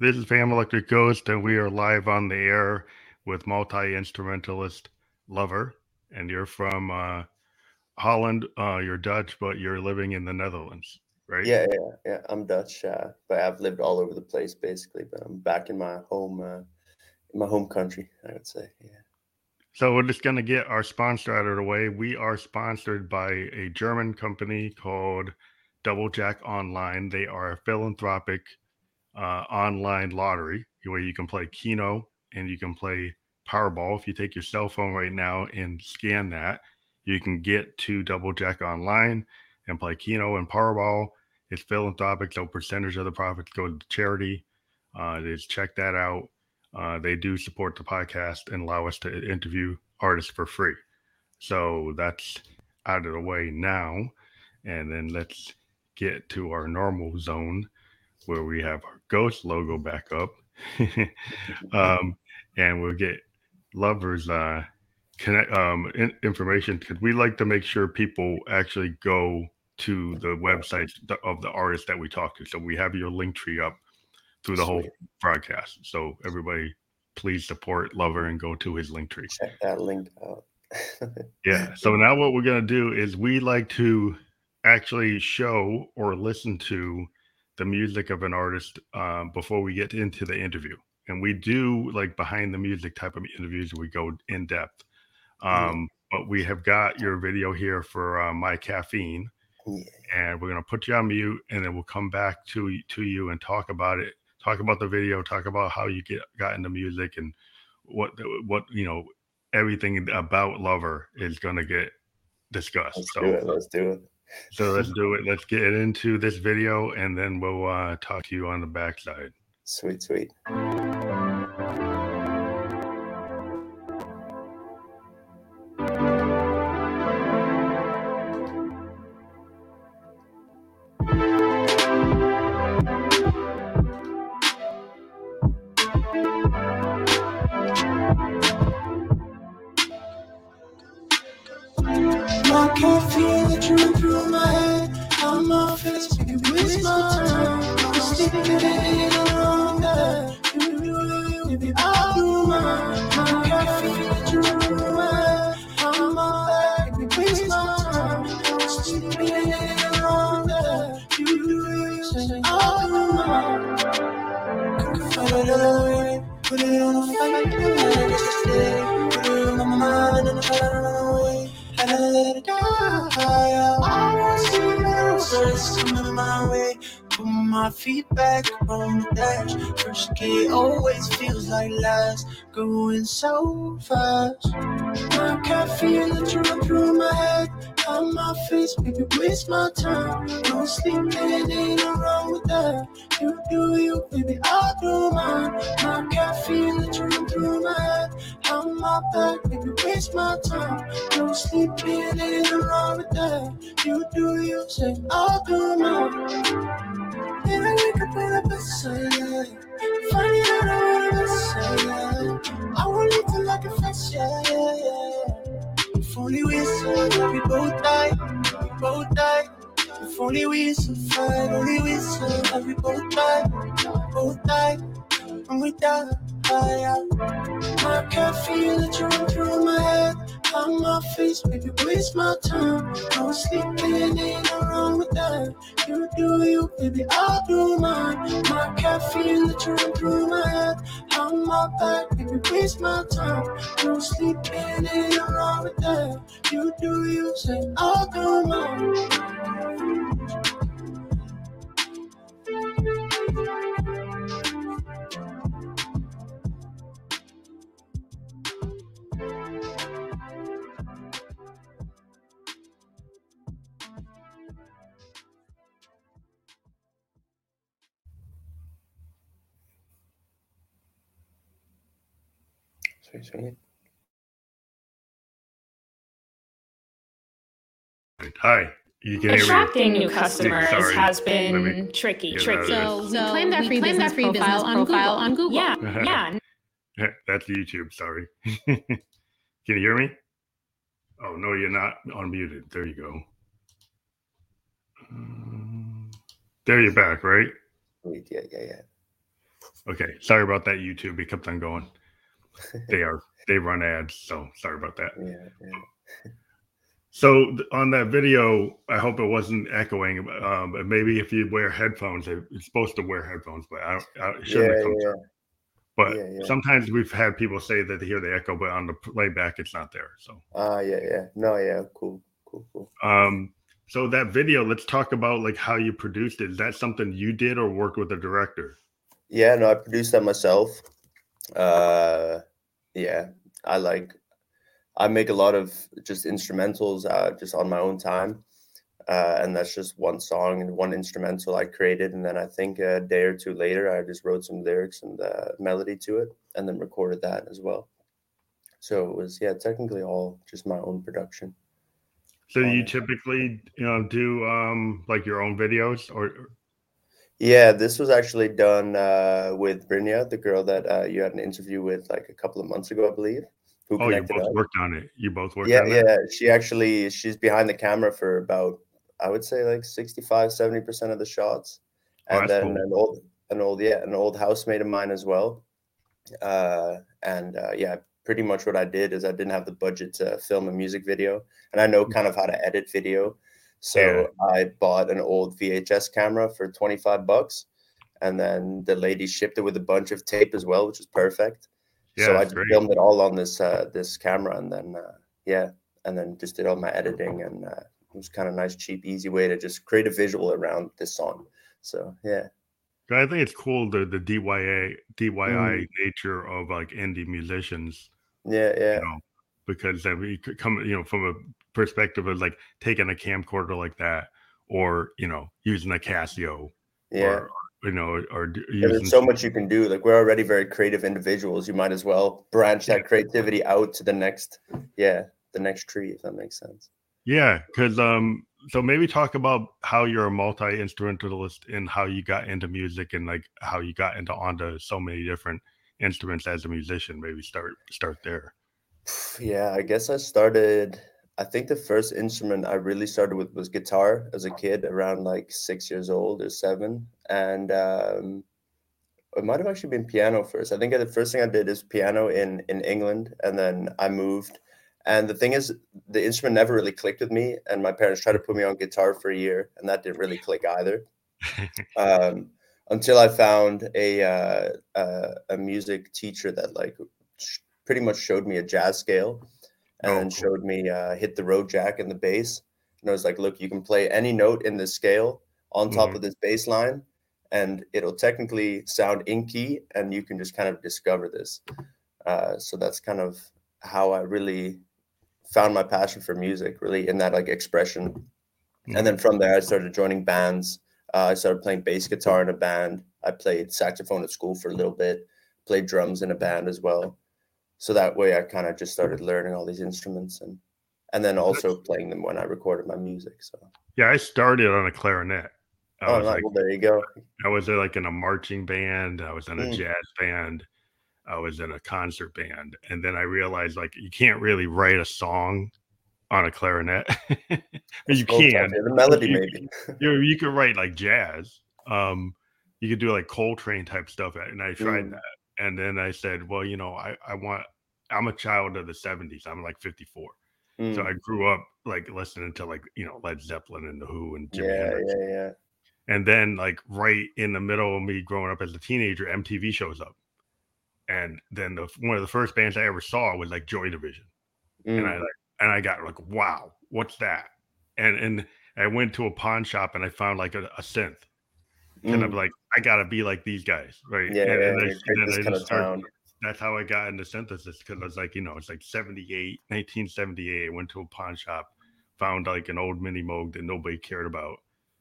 This is Pam Electric Ghost, and we are live on the air with multi-instrumentalist Lover. And you're from Holland. You're Dutch, but you're living in the Netherlands, right? Yeah. I'm Dutch, but I've lived all over the place basically. But I'm back in my home, country, I would say. Yeah. So we're just gonna get our sponsor out of the way. We are sponsored by a German company called Double Jack Online. They are a philanthropic online lottery where you can play Keno and you can play Powerball. If you take your cell phone right now and scan that, you can get to Double Jack Online and play Keno and Powerball. It's philanthropic, so percentage of the profits go to charity. Just check that out. They do support the podcast and allow us to interview artists for free. So that's out of the way now. And then let's get to our normal zone, where we have our Ghost logo back up. And we'll get Lover's information, because we like to make sure people actually go to the websites of the artists that we talk to. So we have your link tree up through the whole broadcast. So everybody, please support Lover and go to his link tree. Check that link out. Yeah. So now what we're going to do is we like to actually show or listen to the music of an artist before we get into the interview. And we do like behind the music type of interviews. We go in depth. But we have got your video here for My Caffeine. Yeah. And we're going to put you on mute, and then we'll come back to you and talk about it. Talk about the video, talk about how you got into music, and what you know, everything about Lover is going to get discussed. Let's do it. So let's do it. Let's get into this video, and then we'll talk to you on the backside. Sweet. Going so fast, my caffeine that you run through my head, on my face, baby, waste my time. Don't sleep, it ain't no wrong with that. You do you, baby, I do mine. My caffeine that you run through my head, on my back, baby, waste my time. Don't sleep, it ain't no wrong with that. You do you, say I do mine. Then I wake up on a bedside. Funny that I wanna miss ya. I wanna live till I confess ya. If only we survive, we both die. If only we survive, only we survive, we both die. When we die, my caffeine that you run through my head, on my face, baby, waste my time. Don't sleep, it ain't no wrong with that. You do you, baby, I do mine. My caffeine that you run through my head, on my back, baby, waste my time. Don't sleep, it ain't no wrong with that. You do you, say I do mine. Hi. You can attracting new customers has been tricky. So claim their free business profile on Google. Yeah. That's YouTube. Sorry. Can you hear me? Oh no, you're not unmuted. There you go. There you're back, right? Yeah. Okay, sorry about that, YouTube. It kept on going. They run ads, so sorry about that. Yeah. So on that video, I hope it wasn't echoing. But maybe if you wear headphones, it's supposed to wear headphones, but it shouldn't have come through. But sometimes we've had people say that they hear the echo, but on the playback, it's not there. So cool. So that video, let's talk about like how you produced it. Is that something you did or worked with a director? Yeah, no, I produced that myself. I make a lot of just instrumentals just on my own time. And that's just one song and one instrumental I created. And then I think a day or two later, I just wrote some lyrics and melody to it and then recorded that as well. So it was, technically all just my own production. So you typically, do like your own videos or? Yeah, this was actually done with Brynja, the girl that you had an interview with like a couple of months ago, I believe. You both worked on it. Yeah, she's behind the camera for about, I would say like 65, 70% of the shots. And an old housemate of mine as well. Pretty much what I did is I didn't have the budget to film a music video, and I know kind of how to edit video. So I bought an old VHS camera for $25, and then the lady shipped it with a bunch of tape as well, which is perfect. Yeah, so I just filmed it all on this camera, and then just did all my editing, and it was kind of nice, cheap, easy way to just create a visual around this song. So I think it's cool the DIY nature of like indie musicians. Because we come from a perspective of like taking a camcorder like that, or using a Casio. There's so much you can do. Like, we're already very creative individuals. You might as well branch that creativity out to the next tree, if that makes sense. Yeah, because so maybe talk about how you're a multi-instrumentalist and how you got into music, and like how you got onto so many different instruments as a musician. Maybe start there. Yeah, I guess I think the first instrument I really started with was guitar as a kid, around like 6 years old or seven. And it might have actually been piano first. I think the first thing I did is piano in England, and then I moved. And the thing is, the instrument never really clicked with me, and my parents tried to put me on guitar for a year, and that didn't really click either. Until I found a music teacher that like pretty much showed me a jazz scale. And then showed me hit the road jack in the bass. And I was like, look, you can play any note in this scale on top of this bass line, and it'll technically sound in key, and you can just kind of discover this. So that's kind of how I really found my passion for music, really, in that like expression. Mm-hmm. And then from there, I started joining bands. I started playing bass guitar in a band. I played saxophone at school for a little bit, played drums in a band as well. So that way I kind of just started learning all these instruments and then also playing them when I recorded my music. So I started on a clarinet. There you go. I was like in a marching band. I was in a jazz band. I was in a concert band. And then I realized like you can't really write a song on a clarinet. You can. The melody maybe. You can write like jazz. You could do like Coltrane type stuff. And I tried that. And then I said, well, I'm a child of the 70s. I'm like 54. So I grew up like listening to like, Led Zeppelin and The Who and Jimi Hendrix. Yeah. And then like right in the middle of me growing up as a teenager, MTV shows up. And then one of the first bands I ever saw was like Joy Division. And I got like, wow, what's that? And I went to a pawn shop and I found like a synth. And I'm like, I gotta be like these guys, right? That's how I got into synthesis, because I was like, it's like 1978. I went to a pawn shop, found like an old mini Moog that nobody cared about,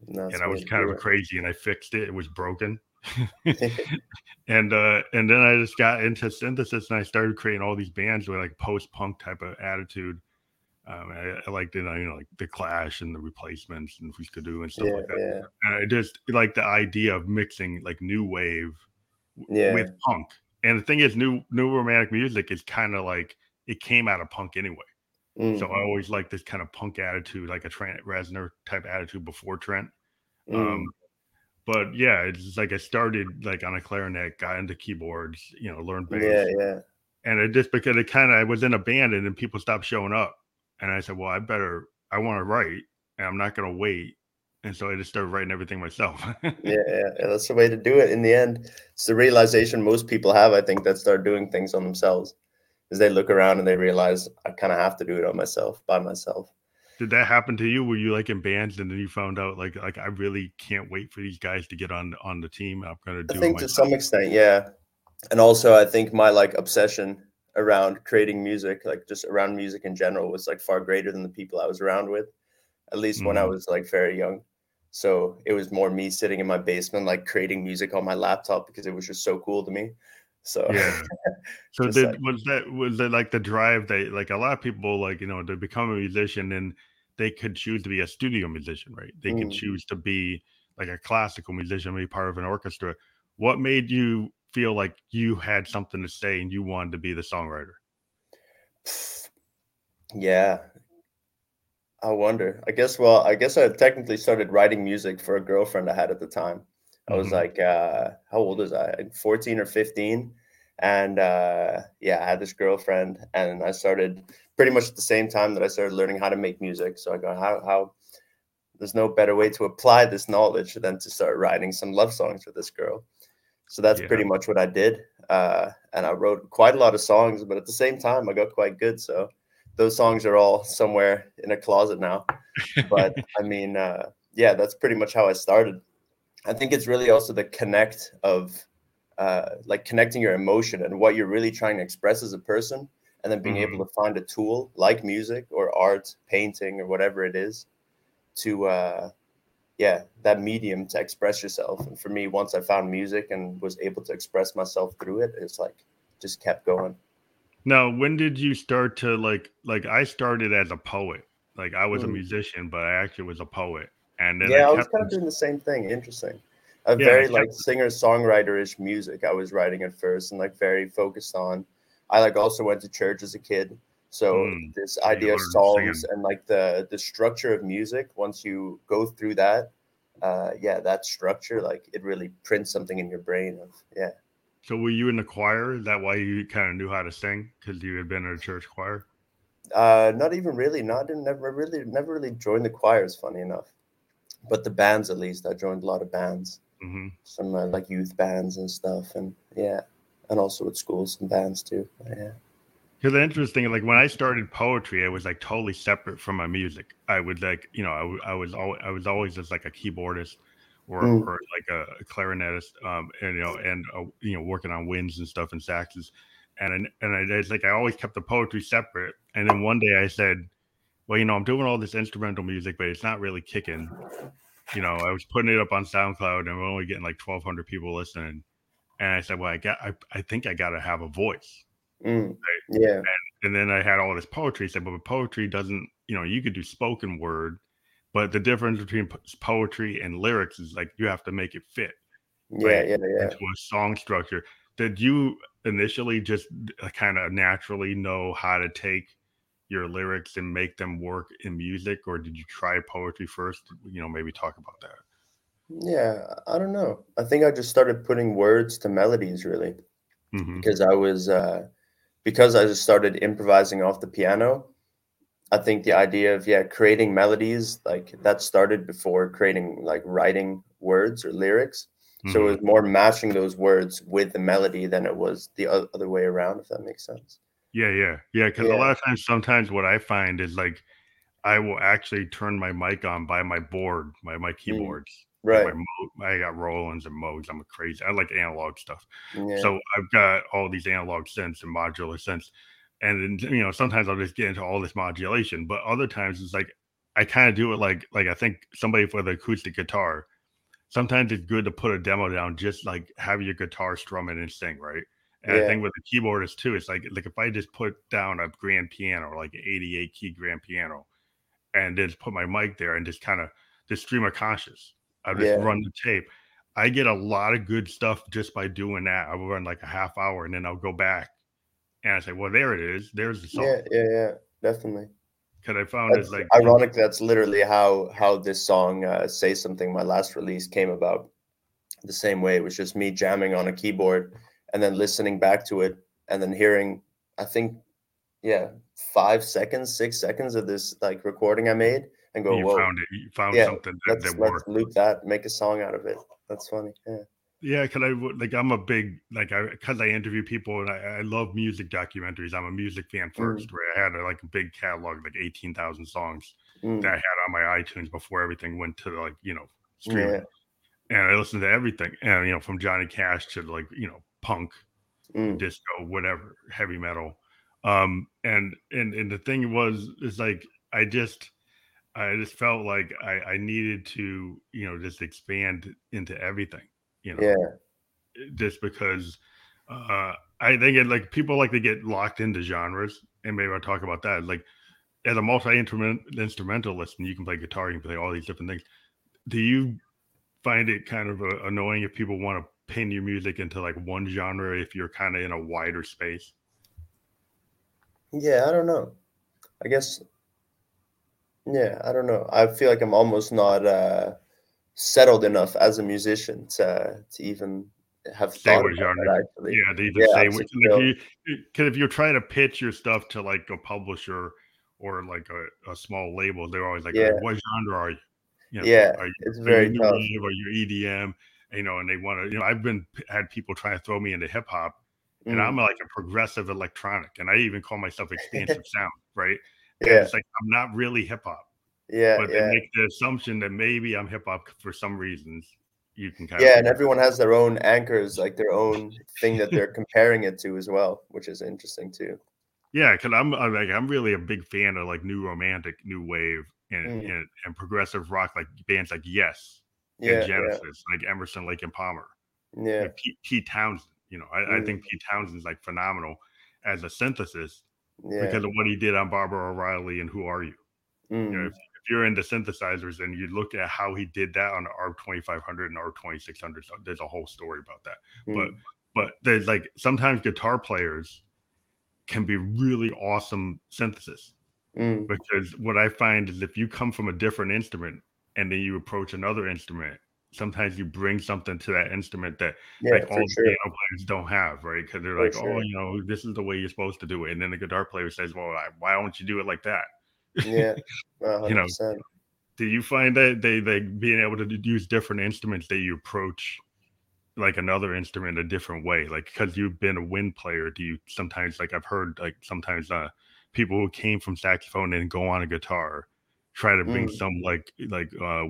and I was kind of crazy, and I fixed it. It was broken, and then I just got into synthesis, and I started creating all these bands with like post-punk type of attitude. I liked it, like The Clash and The Replacements and Fuskadoo and stuff like that. Yeah. And I just like the idea of mixing like new wave with punk. And the thing is, new romantic music is kind of like it came out of punk anyway. So I always liked this kind of punk attitude, like a Trent Reznor type attitude before Trent. But yeah, it's like I started like on a clarinet, got into keyboards, you know, learned bass. Yeah. And it just, because it kind of, I was in a band and then people stopped showing up. And I said, well, I want to write and I'm not going to wait. And so I just started writing everything myself. Yeah, that's the way to do it in the end. It's the realization most people have, I think, that start doing things on themselves, is they look around and they realize I kind of have to do it on myself, by myself. Did that happen to you? Were you like in bands and then you found out like I really can't wait for these guys to get on the team. I'm going to do it. I think to some extent, yeah. And also I think my like obsession around creating music, like just around music in general, was like far greater than the people I was around with, at least when I was like very young. So it was more me sitting in my basement, like creating music on my laptop because it was just so cool to me. So yeah. So was that like the drive that like a lot of people, like, you know, to become a musician, and they could choose to be a studio musician, right? They could choose to be like a classical musician, be part of an orchestra. What made you feel like you had something to say and you wanted to be the songwriter? Yeah. I wonder. I guess I technically started writing music for a girlfriend I had at the time. I was like, how old was I? 14 or 15. And I had this girlfriend, and I started pretty much at the same time that I started learning how to make music. So I go, how there's no better way to apply this knowledge than to start writing some love songs for this girl. So that's pretty much what I did. And I wrote quite a lot of songs, but at the same time I got quite good. So those songs are all somewhere in a closet now. But I mean, that's pretty much how I started. I think it's really also the connect of like connecting your emotion and what you're really trying to express as a person, and then being able to find a tool like music or art, painting, or whatever it is to, that medium to express yourself. And for me, once I found music and was able to express myself through it, it's like just kept going. Now, when did you start to like I started as a poet. Like I was a musician, but I actually was a poet. And then I was kind of doing the same thing. Interesting. Very like singer-songwriter-ish music I was writing at first, and like very focused on. I like also went to church as a kid, so this idea of songs and like the structure of music. Once you go through that, that structure, like it really prints something in your brain. So were you in the choir? Is that why you kind of knew how to sing? Because you had been in a church choir? Not even really. No, I didn't never really joined the choirs, funny enough. But the bands, at least, I joined a lot of bands, some like youth bands and stuff. And and also at school, some bands too. Yeah. Because interesting, like when I started poetry, I was like totally separate from my music. I would like, you know, I was always just like a keyboardist or like a clarinetist, and working on winds and stuff and saxes. And it's like I always kept the poetry separate. And then one day I said, well, you know, I'm doing all this instrumental music, but it's not really kicking. You know, I was putting it up on SoundCloud, and we're only getting like 1,200 people listening. And I said, well, I think I got to have a voice. Right? Yeah. And then I had all this poetry. I said, but poetry doesn't, you know, you could do spoken word, but the difference between poetry and lyrics is like you have to make it fit. Right? Yeah. Into a song structure. Did you initially just kind of naturally know how to take your lyrics and make them work in music, or did you try poetry first? You know, maybe talk about that. Yeah, I don't know. I think I just started putting words to melodies, really, because I was I just started improvising off the piano. I think the idea of creating melodies, like that started before creating like writing words or lyrics. So it was more matching those words with the melody than it was the other way around, if that makes sense. Yeah. Because a lot of times, sometimes what I find is like, I will actually turn my mic on by my board, by my keyboards. Right. I got Roland's and Moogs. I'm crazy. I like analog stuff. Yeah. So I've got all these analog synths and modular synths. And then, you know, sometimes I'll just get into all this modulation, but other times it's like, I kind of do it like I think somebody for the acoustic guitar. Sometimes it's good to put a demo down, just like have your guitar strumming and sing, right? And I think with the keyboardist too, it's like if I just put down a grand piano, like an 88 key grand piano, and just put my mic there and just kind of just stream of conscious, I just run the tape. I get a lot of good stuff just by doing that. I will run like a half hour, and then I'll go back and I say, well, there it is. There's the song. Yeah, definitely. Because I found it's like ironic. That's literally how this song "Say Something," my last release, came about. the same way. It was just me jamming on a keyboard and then listening back to it and then hearing, I think, 6 seconds of this like recording I made and go, whoa. You found something that worked. Let's loop that, make a song out of it. That's funny. Yeah, because I interview people and I love music documentaries. I'm a music fan first, where I had a big catalog of 18,000 songs that I had on my iTunes before everything went to streaming. Yeah. And I listened to everything, and from Johnny Cash to punk, disco, whatever, heavy metal. And the thing was is I just felt like I needed to just expand into everything. Just because I think it, people they get locked into genres, and maybe I'll talk about that. As a multi-instrumentalist, and you can play guitar, you can play all these different things. Do you find it kind of annoying if people want to pin your music into one genre if you're kind of in a wider space? Yeah, I don't know. I guess. Yeah, I don't know. I feel like I'm almost not settled enough as a musician to even have thought about that, actually. Yeah, to even say what if you're trying to pitch your stuff to a publisher or a small label, they're always what genre are you? Are you, it's very tough. Or your EDM, and they want to. I've had people try to throw me into hip hop, and I'm a progressive electronic, and I even call myself expansive sound, right? And it's I'm not really hip hop. Yeah, but they make the assumption that maybe I'm hip hop for some reasons. You can kind of and everyone has their own anchors, their own thing that they're comparing it to as well, which is interesting too. Yeah, because I'm really a big fan of New Romantic, New Wave, and progressive rock, bands Yes, and Genesis, Emerson, Lake and Palmer, and Pete Townshend. I think Pete Townshend's phenomenal as a synthesis because of what he did on Barbara O'Reilly and Who Are You. If you're into synthesizers and you look at how he did that on the R2500 and R2600, there's a whole story about that. But there's sometimes guitar players can be really awesome synthesis because what I find is if you come from a different instrument and then you approach another instrument, sometimes you bring something to that instrument that all piano players don't have, right? Because they're this is the way you're supposed to do it, and then the guitar player says, well, why don't you do it like that? Yeah, 100%. Do you find that they being able to use different instruments that you approach another instrument a different way? Because you've been a wind player, do you sometimes I've heard sometimes people who came from saxophone and go on a guitar try to bring some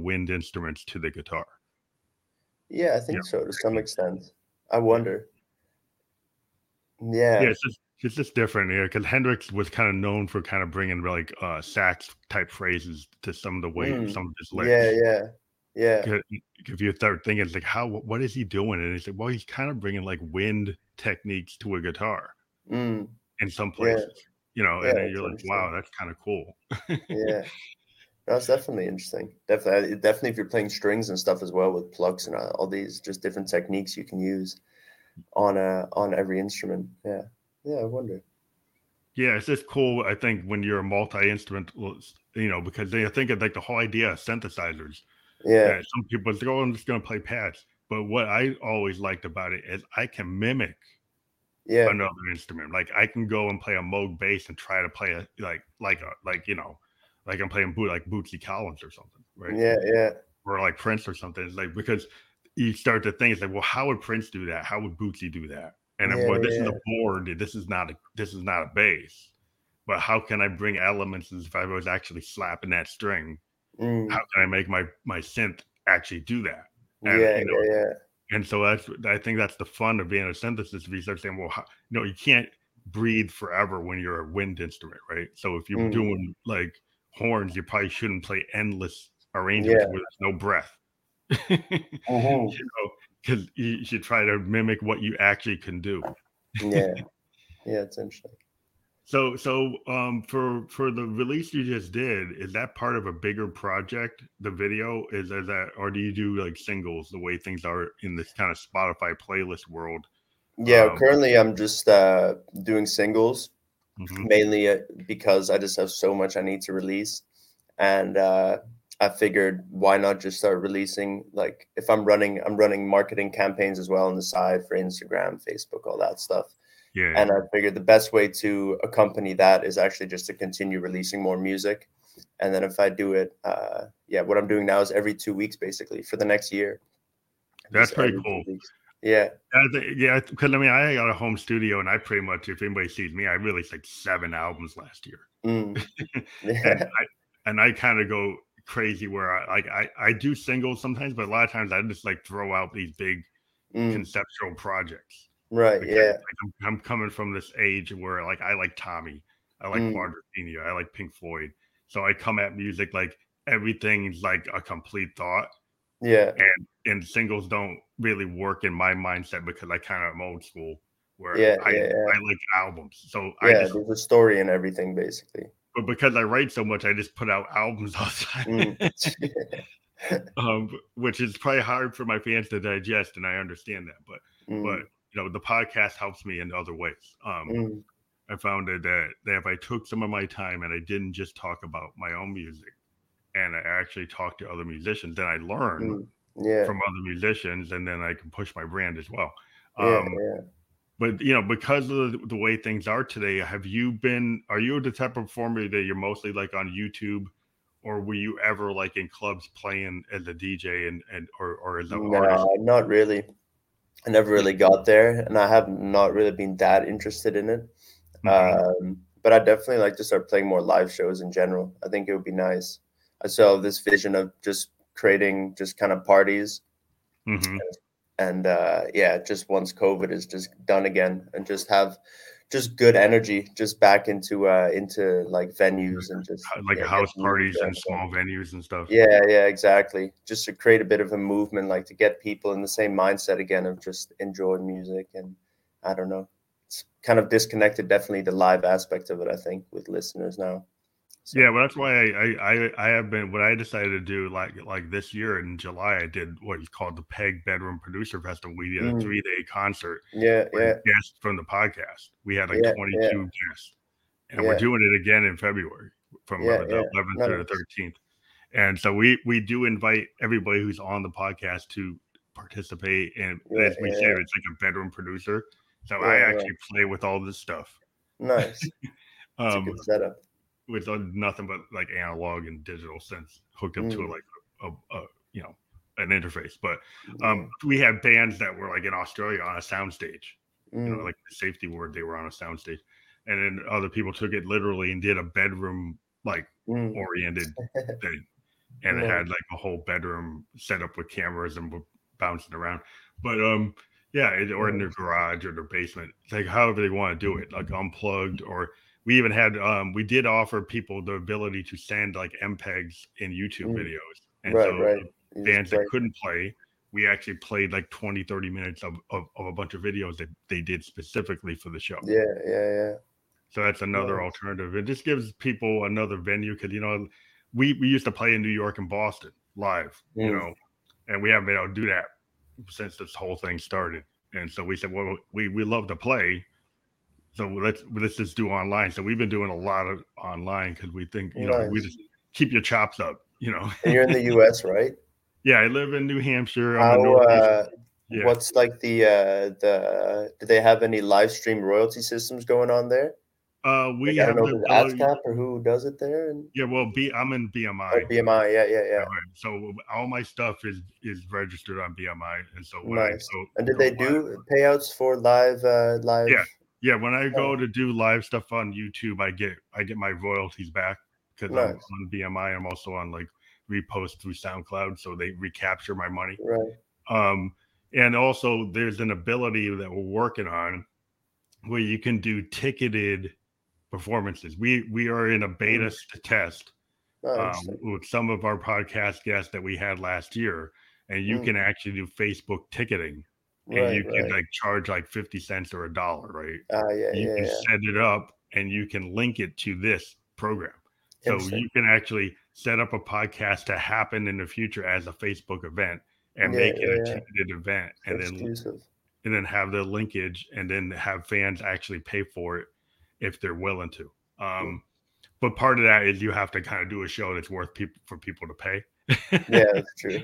wind instruments to the guitar? Yeah, I think so to some extent. I wonder. Yeah. It's just different here because Hendrix was kind of known for kind of bringing sax type phrases to some of the way some of his lyrics. If you start thinking what is he doing? And it's he's kind of bringing wind techniques to a guitar in some places, and then you're wow, that's kind of cool. That's definitely interesting. Definitely, if you're playing strings and stuff as well with plucks and all these just different techniques you can use on every instrument. Yeah, I wonder. Yeah, it's just cool, I think, when you're a multi-instrumentalist, because they think of the whole idea of synthesizers. Yeah. Some people think, I'm just going to play pads. But what I always liked about it is I can mimic another instrument. I can go and play a Moog bass and try to play I'm playing Bootsy Collins or something, right? Yeah. Or Prince or something. It's because you start to think, how would Prince do that? How would Bootsy do that? And this is a board. This is not a bass. But how can I bring elements as if I was actually slapping that string? How can I make my synth actually do that? And, And so I think that's the fun of being a synthesis. If you start saying, you can't breathe forever when you're a wind instrument, right? So if you're doing horns, you probably shouldn't play endless arrangements where there's no breath. Because you should try to mimic what you actually can do. Yeah, it's interesting. So for the release you just did, is that part of a bigger project? The video is that, or do you do singles? The way things are in this kind of Spotify playlist world. Yeah, currently I'm just doing singles mainly because I just have so much I need to release, and I figured, why not just start releasing? Like, if I'm running marketing campaigns as well on the side for Instagram, Facebook, all that stuff. Yeah. And I figured the best way to accompany that is actually just to continue releasing more music. And then if I do it, what I'm doing now is every 2 weeks, basically, for the next year. That's pretty cool. Yeah. Yeah. Because, I mean, I got a home studio, and I pretty much, if anybody sees me, I released like 7 albums last year. Mm. and I kind of go crazy where I do singles sometimes, but a lot of times I just like throw out these big conceptual projects. Right. Because, yeah. Like, I'm coming from this age where like I like Tommy, I like Quadrophenia, I like Pink Floyd. So I come at music like everything's like a complete thought. Yeah. And singles don't really work in my mindset because I kind of am old school where I like albums. So there's a story in everything basically. But because I write so much, I just put out albums all the time. Which is probably hard for my fans to digest, and I understand that. But you know, the podcast helps me in other ways. I found that if I took some of my time and I didn't just talk about my own music and I actually talked to other musicians, then I learn from other musicians, and then I can push my brand as well. But, you know, because of the way things are today, are you the type of performer that you're mostly like on YouTube, or were you ever like in clubs playing as a DJ or as an artist? No, not really. I never really got there, and I have not really been that interested in it. But I definitely like to start playing more live shows in general. I think it would be nice. I still have this vision of just creating just kind of parties. Just once COVID is just done again, and just have just good energy just back into like venues and just like house parties and small venues and stuff. Yeah, exactly. Just to create a bit of a movement, like to get people in the same mindset again of just enjoying music. And I don't know, it's kind of disconnected, definitely the live aspect of it, I think, with listeners now. So. Yeah, well, that's why I have been. What I decided to do, like this year in July, I did what is called the Peg Bedroom Producer Festival. We did a 3-day concert. Guests from the podcast. We had like 22 guests, and we're doing it again in February from the 11th to the 13th. And so we do invite everybody who's on the podcast to participate. And as we say, it's like a bedroom producer. So I actually play with all this stuff. Nice. That's a good setup. With nothing but like analog and digital sense hooked up to like a you know, an interface. But we had bands that were like in Australia on a soundstage, you know, like the Safety Word, they were on a soundstage, and then other people took it literally and did a bedroom like oriented thing, and it had like a whole bedroom set up with cameras and bouncing around. But or in their garage or their basement, it's like however they want to do it, like unplugged or. We even had we did offer people the ability to send like MPEGs in YouTube videos, and bands that couldn't play, we actually played like 20-30 minutes of a bunch of videos that they did specifically for the show. Yeah. So that's another alternative. It just gives people another venue, because you know we used to play in New York and Boston live, you know, and we haven't been able to do that since this whole thing started. And so we said, well, we love to play. So let's just do online. So we've been doing a lot of online because we think, you know, we just keep your chops up, you know. And you're in the U.S., right? Yeah, I live in New Hampshire. What's like the do they have any live stream royalty systems going on there? We like, have ASCAP or who does it there? I'm in BMI. Oh, BMI, yeah. So all my stuff is registered on BMI, and so and did they do payouts for live? Yeah. Yeah, when I go to do live stuff on YouTube, I get my royalties back because I'm on BMI. I'm also on like repost through SoundCloud, so they recapture my money. Right. And also there's an ability that we're working on where you can do ticketed performances. We are in a beta test with some of our podcast guests that we had last year, and you can actually do Facebook ticketing. And you can like charge like 50 cents or $1, right? You can set it up and you can link it to this program. So you can actually set up a podcast to happen in the future as a Facebook event and make it a ticketed event, and then have the linkage, and then have fans actually pay for it if they're willing to. But part of that is you have to kind of do a show that's worth for people to pay. Yeah, that's true.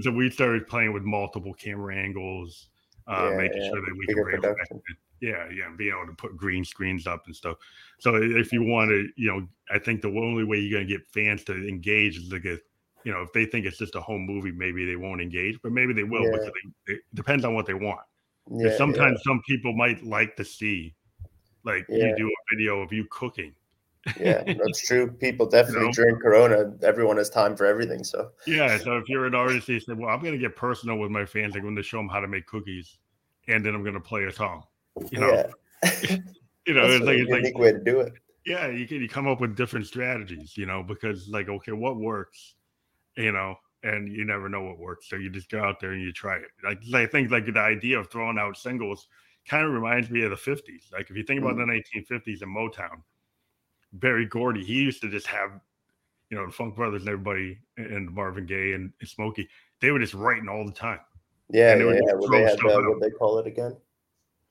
So we started playing with multiple camera angles, making sure that we could bring production. Being able to put green screens up and stuff. So if you want to, I think the only way you're going to get fans to engage is to get, if they think it's just a home movie, maybe they won't engage, but maybe they will. Because it depends on what they want. Yeah, sometimes some people might like to see, you do a video of you cooking. Yeah, that's true. People definitely during Corona, everyone has time for everything. So if you're an artist, you say, well, I'm going to get personal with my fans. I'm going to show them how to make cookies, and then I'm going to play a song. It's a unique way to do it. Yeah, you come up with different strategies, because what works, and you never know what works, so you just go out there and you try it. I think the idea of throwing out singles kind of reminds me of the 50s. If you think about the 1950s and Motown, Barry Gordy, he used to just have, the Funk Brothers and everybody, and Marvin Gaye and Smokey, they were just writing all the time. Yeah, and they had what they call it again.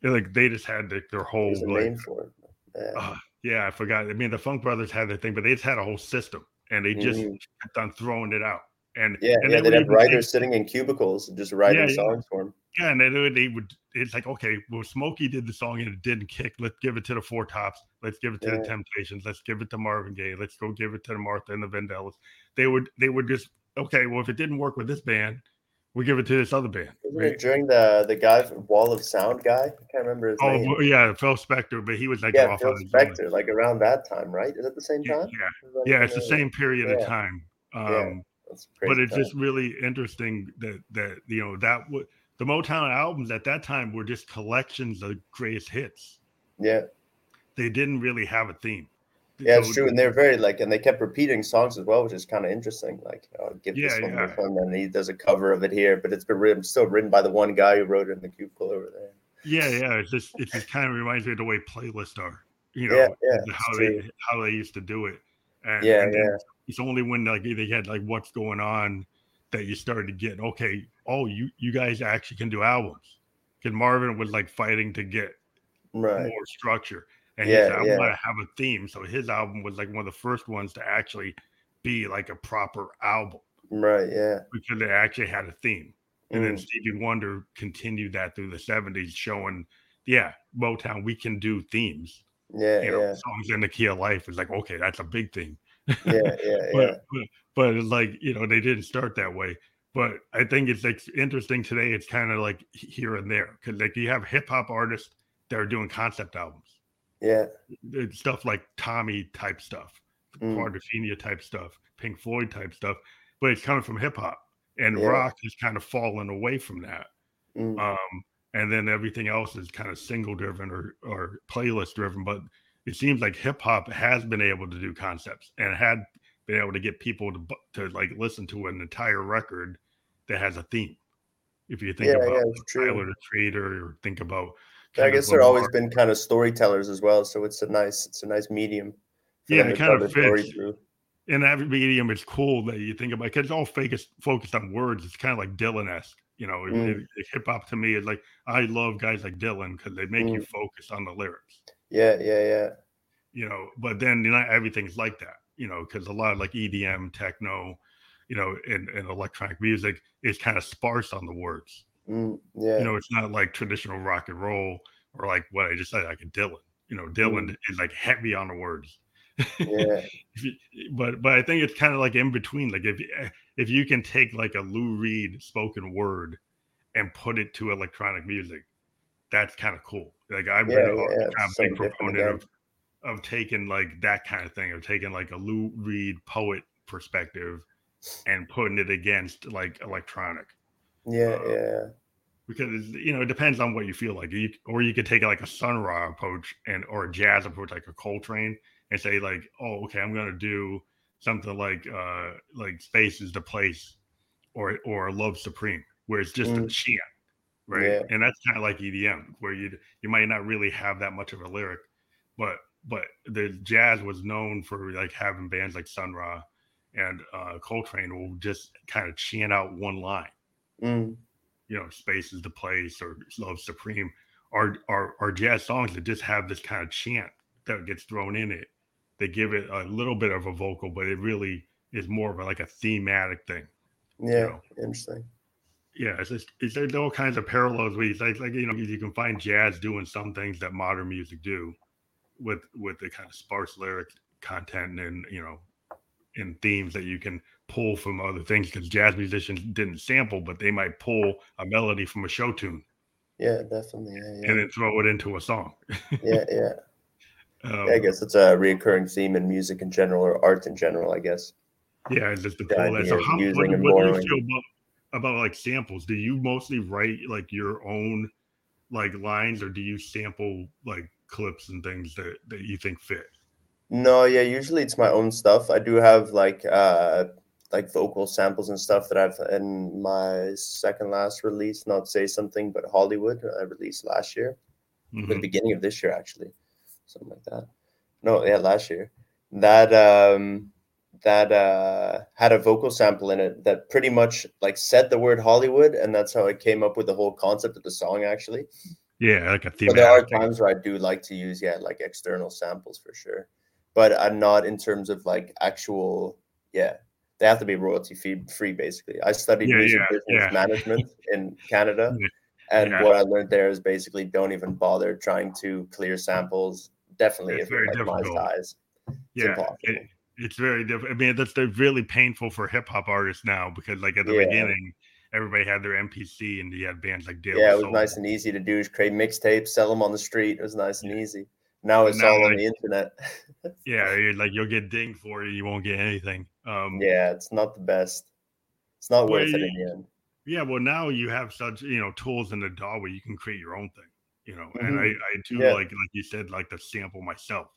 They just had their whole name for it. Yeah. I forgot. The Funk Brothers had their thing, but they just had a whole system, and they just kept on throwing it out. And they'd have writers sitting in cubicles and just writing songs for them. Yeah, and they would. It's Smokey did the song and it didn't kick. Let's give it to the Four Tops. Let's give it to the Temptations. Let's give it to Marvin Gaye. Let's go give it to the Martha and the Vandellas. They would just if it didn't work with this band, we give it to this other band. Right? During the guy Wall of Sound guy, I can't remember his name. Oh yeah, Phil Spector, but he was off Phil Spector, around that time, right? Is it the same time? Yeah, it's the same period of time. But it's just really interesting that the Motown albums at that time were just collections of greatest hits. Yeah, they didn't really have a theme. Yeah, it's true, and they're very and they kept repeating songs as well, which is kind of interesting. This one, and he does a cover of it here, but it's been still written by the one guy who wrote it in the cubicle over there. Yeah, it just kind of reminds me of the way playlists are, how they used to do it. And it's only when they had What's Going On that you started getting you guys actually can do albums. Because Marvin was fighting to get more structure. And he said, I want to have a theme. So his album was one of the first ones to actually be a proper album. Right, yeah. Because they actually had a theme. And then Stevie Wonder continued that through the 70s, showing, Motown, we can do themes. Yeah, Songs in the Key of Life is that's a big thing. But they didn't start that way. But I think it's interesting today. It's kind of here and there. Because you have hip-hop artists that are doing concept albums. Yeah, stuff like Tommy type stuff, Quadrophenia type stuff, Pink Floyd type stuff, but it's coming from hip hop, and rock has kind of fallen away from that. And then everything else is kind of single driven or playlist driven. But it seems hip hop has been able to do concepts and had been able to get people to listen to an entire record that has a theme. If you think about Tyler the Creator, or think about I guess there always been kind of storytellers as well, so it's a nice medium. Yeah, it kind of fits. In every medium, it's cool that you think about because it's all focused on words. It's kind of like Dylan-esque, Hip hop to me is I love guys like Dylan because they make you focus on the lyrics. Yeah. But then not everything's like that, because a lot of EDM, techno, and electronic music is kind of sparse on the words. It's not traditional rock and roll or what I just said, a Dylan. Dylan is heavy on the words. Yeah. But I think it's kind of in between. If you can take a Lou Reed spoken word and put it to electronic music, that's kind of cool. I'm a big proponent of taking that kind of thing, of taking a Lou Reed poet perspective and putting it against electronic. Yeah. Because it depends on what you feel like. You could take a Sun Ra approach or a jazz approach, a Coltrane, and say I'm gonna do something like Space Is The Place or Love Supreme, where it's just a chant, right? Yeah. And that's kind of like EDM, where you might not really have that much of a lyric, but the jazz was known for having bands like Sun Ra and Coltrane will just kind of chant out one line. Space Is The Place or Love Supreme are jazz songs that just have this kind of chant that gets thrown in it They give it a little bit of a vocal, but it really is more of a, like a thematic thing. Yeah, you know? Interesting. Yeah, it's just, it's there's all kinds of parallels. Where it's like you know, you can find jazz doing some things that modern music do, with the kind of sparse lyric content and you know, and themes that you can pull from other things because jazz musicians didn't sample, but they might pull a melody from a show tune. Yeah, definitely. Yeah, yeah. And then throw it into a song. Yeah, yeah. I guess it's a recurring theme in music in general or art in general. I guess. Yeah, it's just the pull that. So how what do you feel about like samples? Do you mostly write like your own like lines, or do you sample like clips and things that you think fit? No, yeah, usually it's my own stuff. I do have like vocal samples and stuff that I've in my second last release, not Say Something, but Hollywood. I released last year, the beginning of this year actually, something like that. No, yeah, last year that had a vocal sample in it that pretty much like said the word Hollywood, and that's how I came up with the whole concept of the song actually. Yeah, like a theme. But there are times where I do like to use like external samples for sure, but I'm not in terms of like actual. Yeah, they have to be royalty free basically. I studied music business management in Canada, and what I learned there is basically don't even bother trying to clear samples. Definitely, it's if very it's like my size, it's very different. I mean, that's really painful for hip hop artists now because, like at the beginning, everybody had their MPC and you had bands like Dylan. Yeah, it was nice and easy to do. Just create mixtapes, sell them on the street. It was nice and easy. Now it's all on the internet. Yeah, you're like you'll get dinged for it. You won't get anything. Yeah, it's not the best. It's not worth it in the end. Yeah, well, now you have such tools in the DAW where you can create your own thing. And I do like you said, like to sample myself.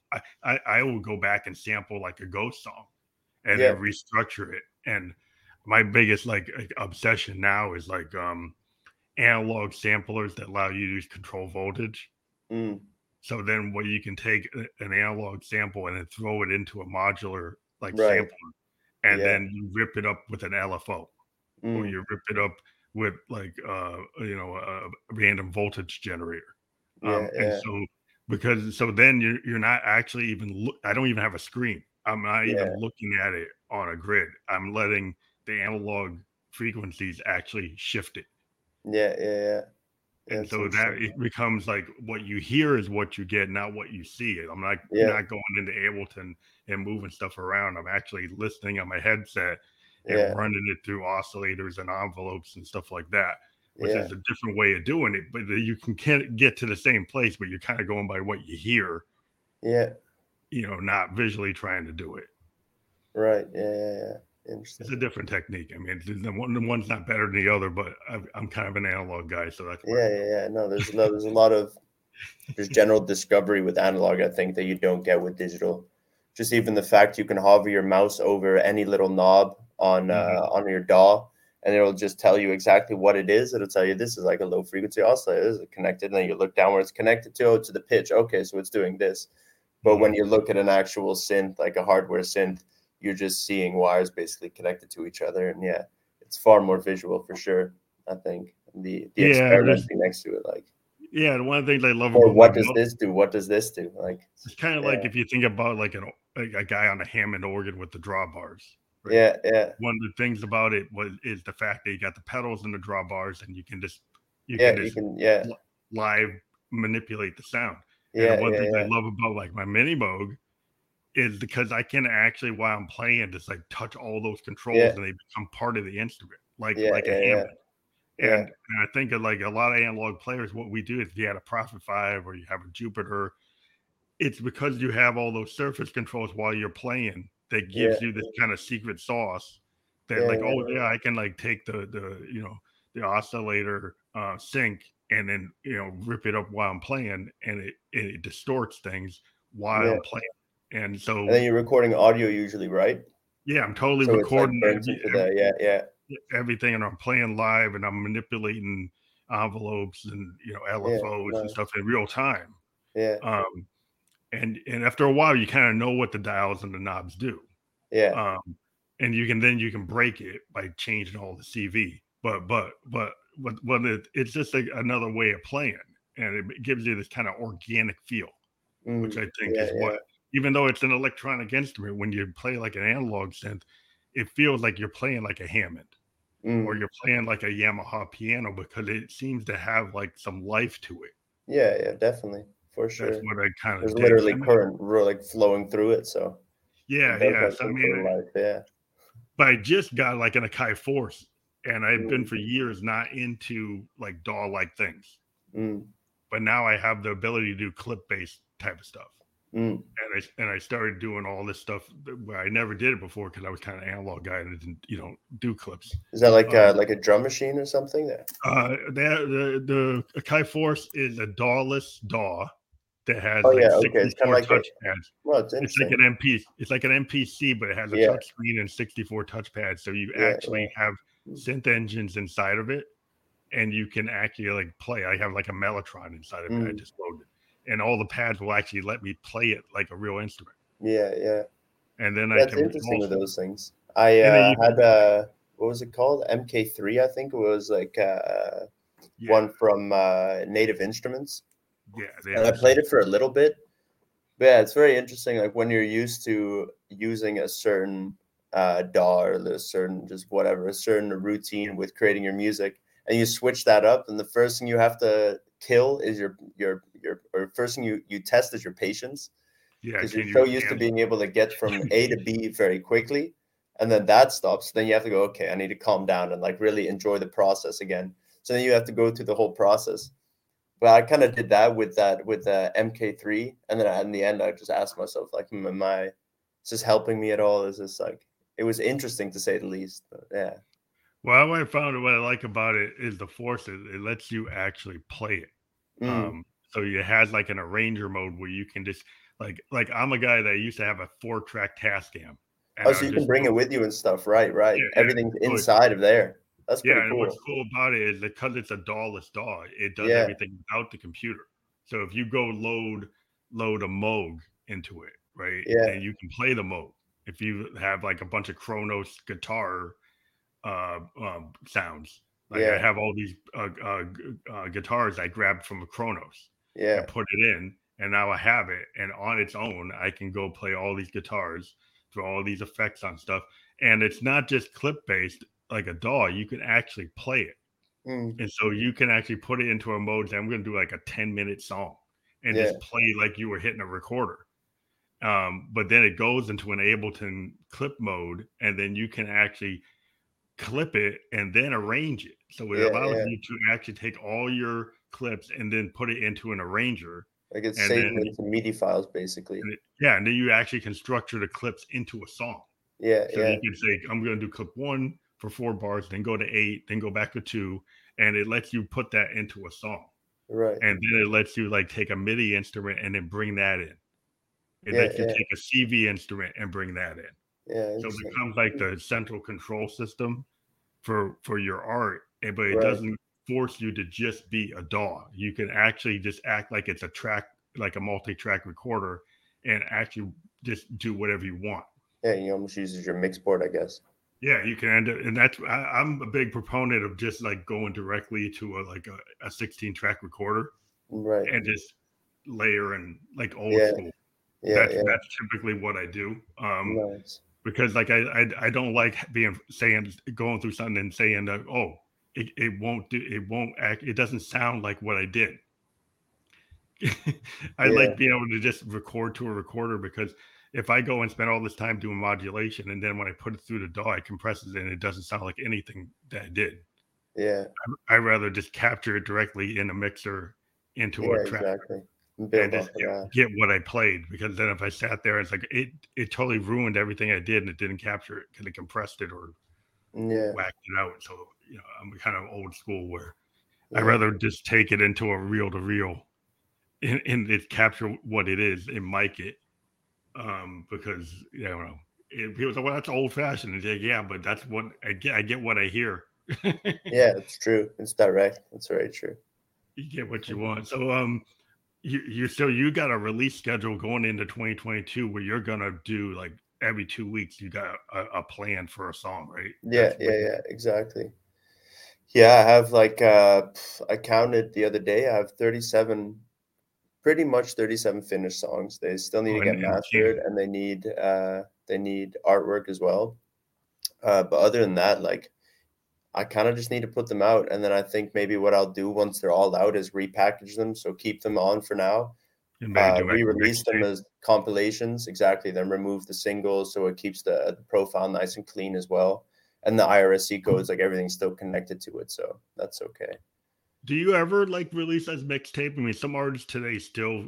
I will go back and sample like a ghost song and then restructure it. And my biggest like obsession now is like analog samplers that allow you to control voltage. So then what you can take an analog sample and then throw it into a modular like sampler, and then you rip it up with an LFO or you rip it up with like a random voltage generator. And so then you're not actually even I don't even have a screen. I'm not even looking at it on a grid. I'm letting the analog frequencies actually shift it. And so that it becomes like what you hear is what you get, not what you see. I'm not not going into Ableton and moving stuff around. I'm actually listening on my headset and running it through oscillators and envelopes and stuff like that, which is a different way of doing it, but you can get to the same place, but you're kind of going by what you hear, not visually trying to do it. Right. Yeah. Interesting. It's a different technique. I mean, the one's not better than the other, but I'm kind of an analog guy, so that's No, there's a lot of just general discovery with analog, I think, that you don't get with digital. Just even the fact you can hover your mouse over any little knob on your DAW, and it'll just tell you exactly what it is. It'll tell you this is like a low frequency oscillator, is it connected? And then you look down where it's connected to the pitch. Okay, so it's doing this. But when you look at an actual synth, like a hardware synth, you're just seeing wires basically connected to each other. And yeah, it's far more visual for sure, I think. The experimenting next to it, like. Yeah, and one of the things I love about what does this do? What does this do? Like it's kind of like if you think about like a guy on a Hammond organ with the drawbars. Right? Yeah. One of the things about it is the fact that you got the pedals and the drawbars, and you can live manipulate the sound. Yeah. And one thing I love about like my mini Moog is because I can actually while I'm playing just like touch all those controls and they become part of the instrument, like a Hammond. And I think of like a lot of analog players, what we do is if you had a Prophet 5 or you have a Jupiter, it's because you have all those surface controls while you're playing. That gives you this kind of secret sauce that I can like take the oscillator sync and then, rip it up while I'm playing, and it distorts things while I'm playing. And so and then you're recording audio usually, right? Yeah, I'm totally recording everything, and I'm playing live and I'm manipulating envelopes and, LFOs and stuff in real time. Yeah. And after a while, you kind of know what the dials and the knobs do. Yeah. And you can break it by changing all the CV. But it's just like another way of playing, and it gives you this kind of organic feel, which I think is what even though it's an electronic instrument, when you play like an analog synth, it feels like you're playing like a Hammond or you're playing like a Yamaha piano, because it seems to have like some life to it. Yeah, yeah, definitely. For sure. That's what I kind of there's did. Literally current like flowing through it. So yeah, yeah. So, I mean, life, yeah. But I just got like an Akai Force, and I've been for years not into like DAW like things. But now I have the ability to do clip based type of stuff. And I started doing all this stuff where I never did it before, because I was kind of analog guy and I didn't, you know, do clips. Is that like a drum machine or something? There? The Akai Force is a DAW-less DAW that has it's 64 touchpads. Well, it's like an MP. It's like an MPC, but it has a touch screen and 64 touchpads. So you actually have synth engines inside of it, and you can actually like play. I have like a Mellotron inside of it. I just loaded. And all the pads will actually let me play it like a real instrument. Yeah, yeah. And then that's interesting with those things. I had what was it called? MK3, I think it was like one from Native Instruments. Yeah. And I played it for a little bit. But yeah, it's very interesting. Like when you're used to using a certain DAW or a certain just whatever, a certain routine with creating your music, and you switch that up, and the first thing you have to kill is your or first thing you test is your patience, because you're so used to being able to get from A to B very quickly, and then that stops. Then you have to go, okay, I need to calm down and like really enjoy the process again. So then you have to go through the whole process. But I kind of did that with the MK3, and then in the end I just asked myself like, is this helping me at all? Is this like, it was interesting to say the least, but yeah. Well, I found what I like about it is the force. It lets you actually play it. So it has like an arranger mode where you can just like I'm a guy that used to have a 4-track Tascam. Oh, so you can bring it with you and stuff, right? Yeah, everything's inside of there. That's pretty cool. And what's cool about it is because it's a DAW-less DAW, it does everything without the computer. So if you go load a Moog into it, right? Yeah. And you can play the Moog. If you have like a bunch of Kronos guitar sounds. Like I have all these guitars I grabbed from a Kronos. Yeah. I put it in, and now I have it. And on its own, I can go play all these guitars, throw all these effects on stuff. And it's not just clip-based like a DAW. You can actually play it. And so you can actually put it into a mode that I'm going to do like a 10-minute song and just play like you were hitting a recorder. But then it goes into an Ableton clip mode, and then you can actually clip it and then arrange it, so it allows you to actually take all your clips and then put it into an arranger, like it's saving it to MIDI files basically, and then you actually can structure the clips into a song. You can say I'm going to do clip 1 for 4 bars, then go to 8, then go back to 2, and it lets you put that into a song, right? And then it lets you like take a MIDI instrument and then bring that in. It lets you take a CV instrument and bring that in. Yeah, so it becomes like the central control system for your art, but it doesn't force you to just be a DAW. You can actually just act like it's a track, like a multi-track recorder, and actually just do whatever you want. Yeah, you almost use your mix board, I guess. Yeah, you can end up, and that's I'm a big proponent of just like going directly to a 16-track recorder, right? And just layer and like old school. Yeah, that's typically what I do. Nice. Because like I don't like going through something and saying that it doesn't sound like what I did. I like being able to just record to a recorder, because if I go and spend all this time doing modulation and then when I put it through the DAW, it compresses it and it doesn't sound like anything that I did. Yeah, I'd rather just capture it directly in a mixer into a track. Exactly. And just get what I played, because then if I sat there, it's like it totally ruined everything I did, and it didn't capture it because it compressed it or whacked it out. So you know, I'm kind of old school where I'd rather just take it into a reel-to-reel and it capture what it is and mic it, because you know people say, well, that's old-fashioned. It's like, yeah, but that's what I get. I get what I hear. Yeah, it's true. It's direct. That's very true. You get what you want. So You got a release schedule going into 2022 where you're gonna do like every 2 weeks. You got a plan for a song, right? Yeah, exactly. Yeah, I have I counted the other day. I have 37 pretty much 37 finished songs. They still need to get mastered, and they need artwork as well. But other than that, like, I kind of just need to put them out. And then I think maybe what I'll do once they're all out is repackage them. So keep them on for now. Re-release them as compilations. Exactly. Then remove the singles. So it keeps the profile nice and clean as well. And the IRSC codes, like, everything's still connected to it. So that's okay. Do you ever, like, release as mixtape? I mean, some artists today still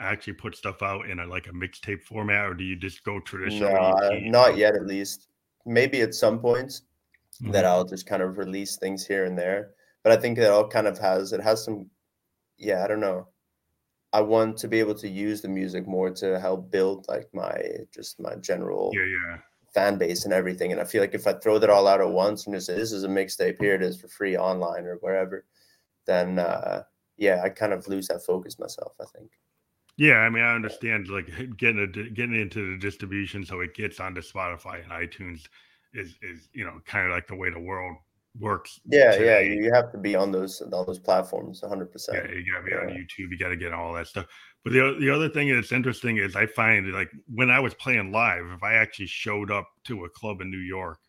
actually put stuff out in a, like, a mixtape format, or do you just go traditional? No, not yet, at least. Maybe at some points that I'll just kind of release things here and there. But I think it all kind of has, it has some, yeah, I don't know. I want to be able to use the music more to help build, like, my general fan base and everything. And I feel like if I throw that all out at once and just say, this is a mixtape, here it is for free online or wherever, then, I kind of lose that focus myself, I think. Yeah, I mean, I understand, like, getting into the distribution so it gets onto Spotify and iTunes is you know, kind of like the way the world works. Yeah, today. Yeah, you have to be on those platforms 100%. Yeah, you got to be on YouTube, you got to get all that stuff. But the other thing that's interesting is I find, like, when I was playing live, if I actually showed up to a club in New York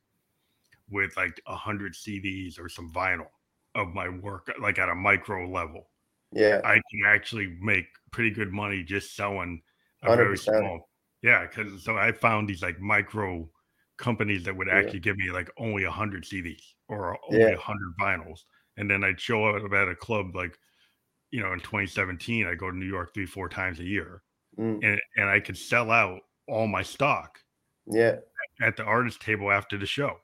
with, like, 100 CDs or some vinyl of my work, like, at a micro level, I can actually make pretty good money just selling a 100%. Very small. Yeah, because so I found these, like, micro companies that would actually give me, like, only 100 CDs or only 100 vinyls. And then I'd show up at a club, like, you know, in 2017, I go to New York 3-4 times a year, and I could sell out all my stock at the artist table after the show.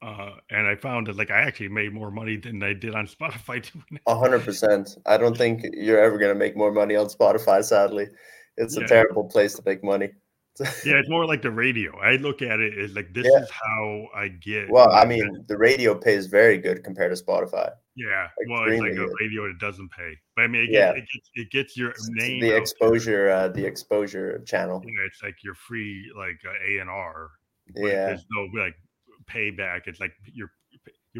And I found that, like, I actually made more money than I did on Spotify doing it. 100%. I don't think you're ever going to make more money on Spotify, sadly. It's a terrible place to make money. It's more like the radio. I look at it as, like, this is how I get. Well, I mean, the radio pays very good compared to Spotify. Yeah. Well, it's like a radio that doesn't pay. But I mean, it gets your name. The exposure channel. Yeah, it's like your free, like, A&R. Yeah. There's no, like, payback. It's like you're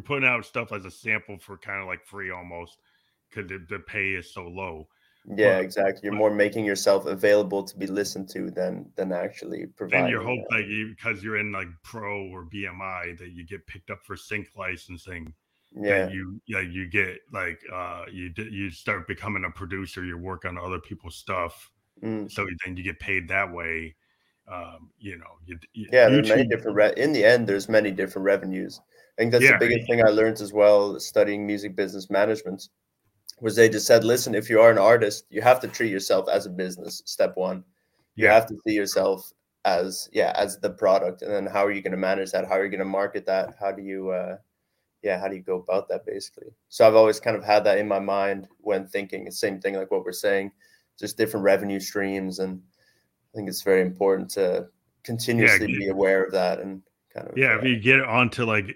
putting out stuff as a sample for kind of, like, free almost, because the pay is so low. Exactly. You're more making yourself available to be listened to than actually providing. And you hope that because you're in, like, Pro or BMI, that you get picked up for sync licensing. Yeah. That you get, like, you start becoming a producer. You work on other people's stuff, so then you get paid that way. There's many different. In the end, there's many different revenues. I think that's the biggest thing I learned as well, studying music business management, was they just said, listen, if you are an artist, you have to treat yourself as a business. Step one, you have to see yourself as the product, and then how are you going to manage that? How are you going to market that? How do you go about that, basically? So I've always kind of had that in my mind when thinking the same thing, like what we're saying, just different revenue streams. And I think it's very important to continuously be aware of that and kind of. Yeah, if you get onto like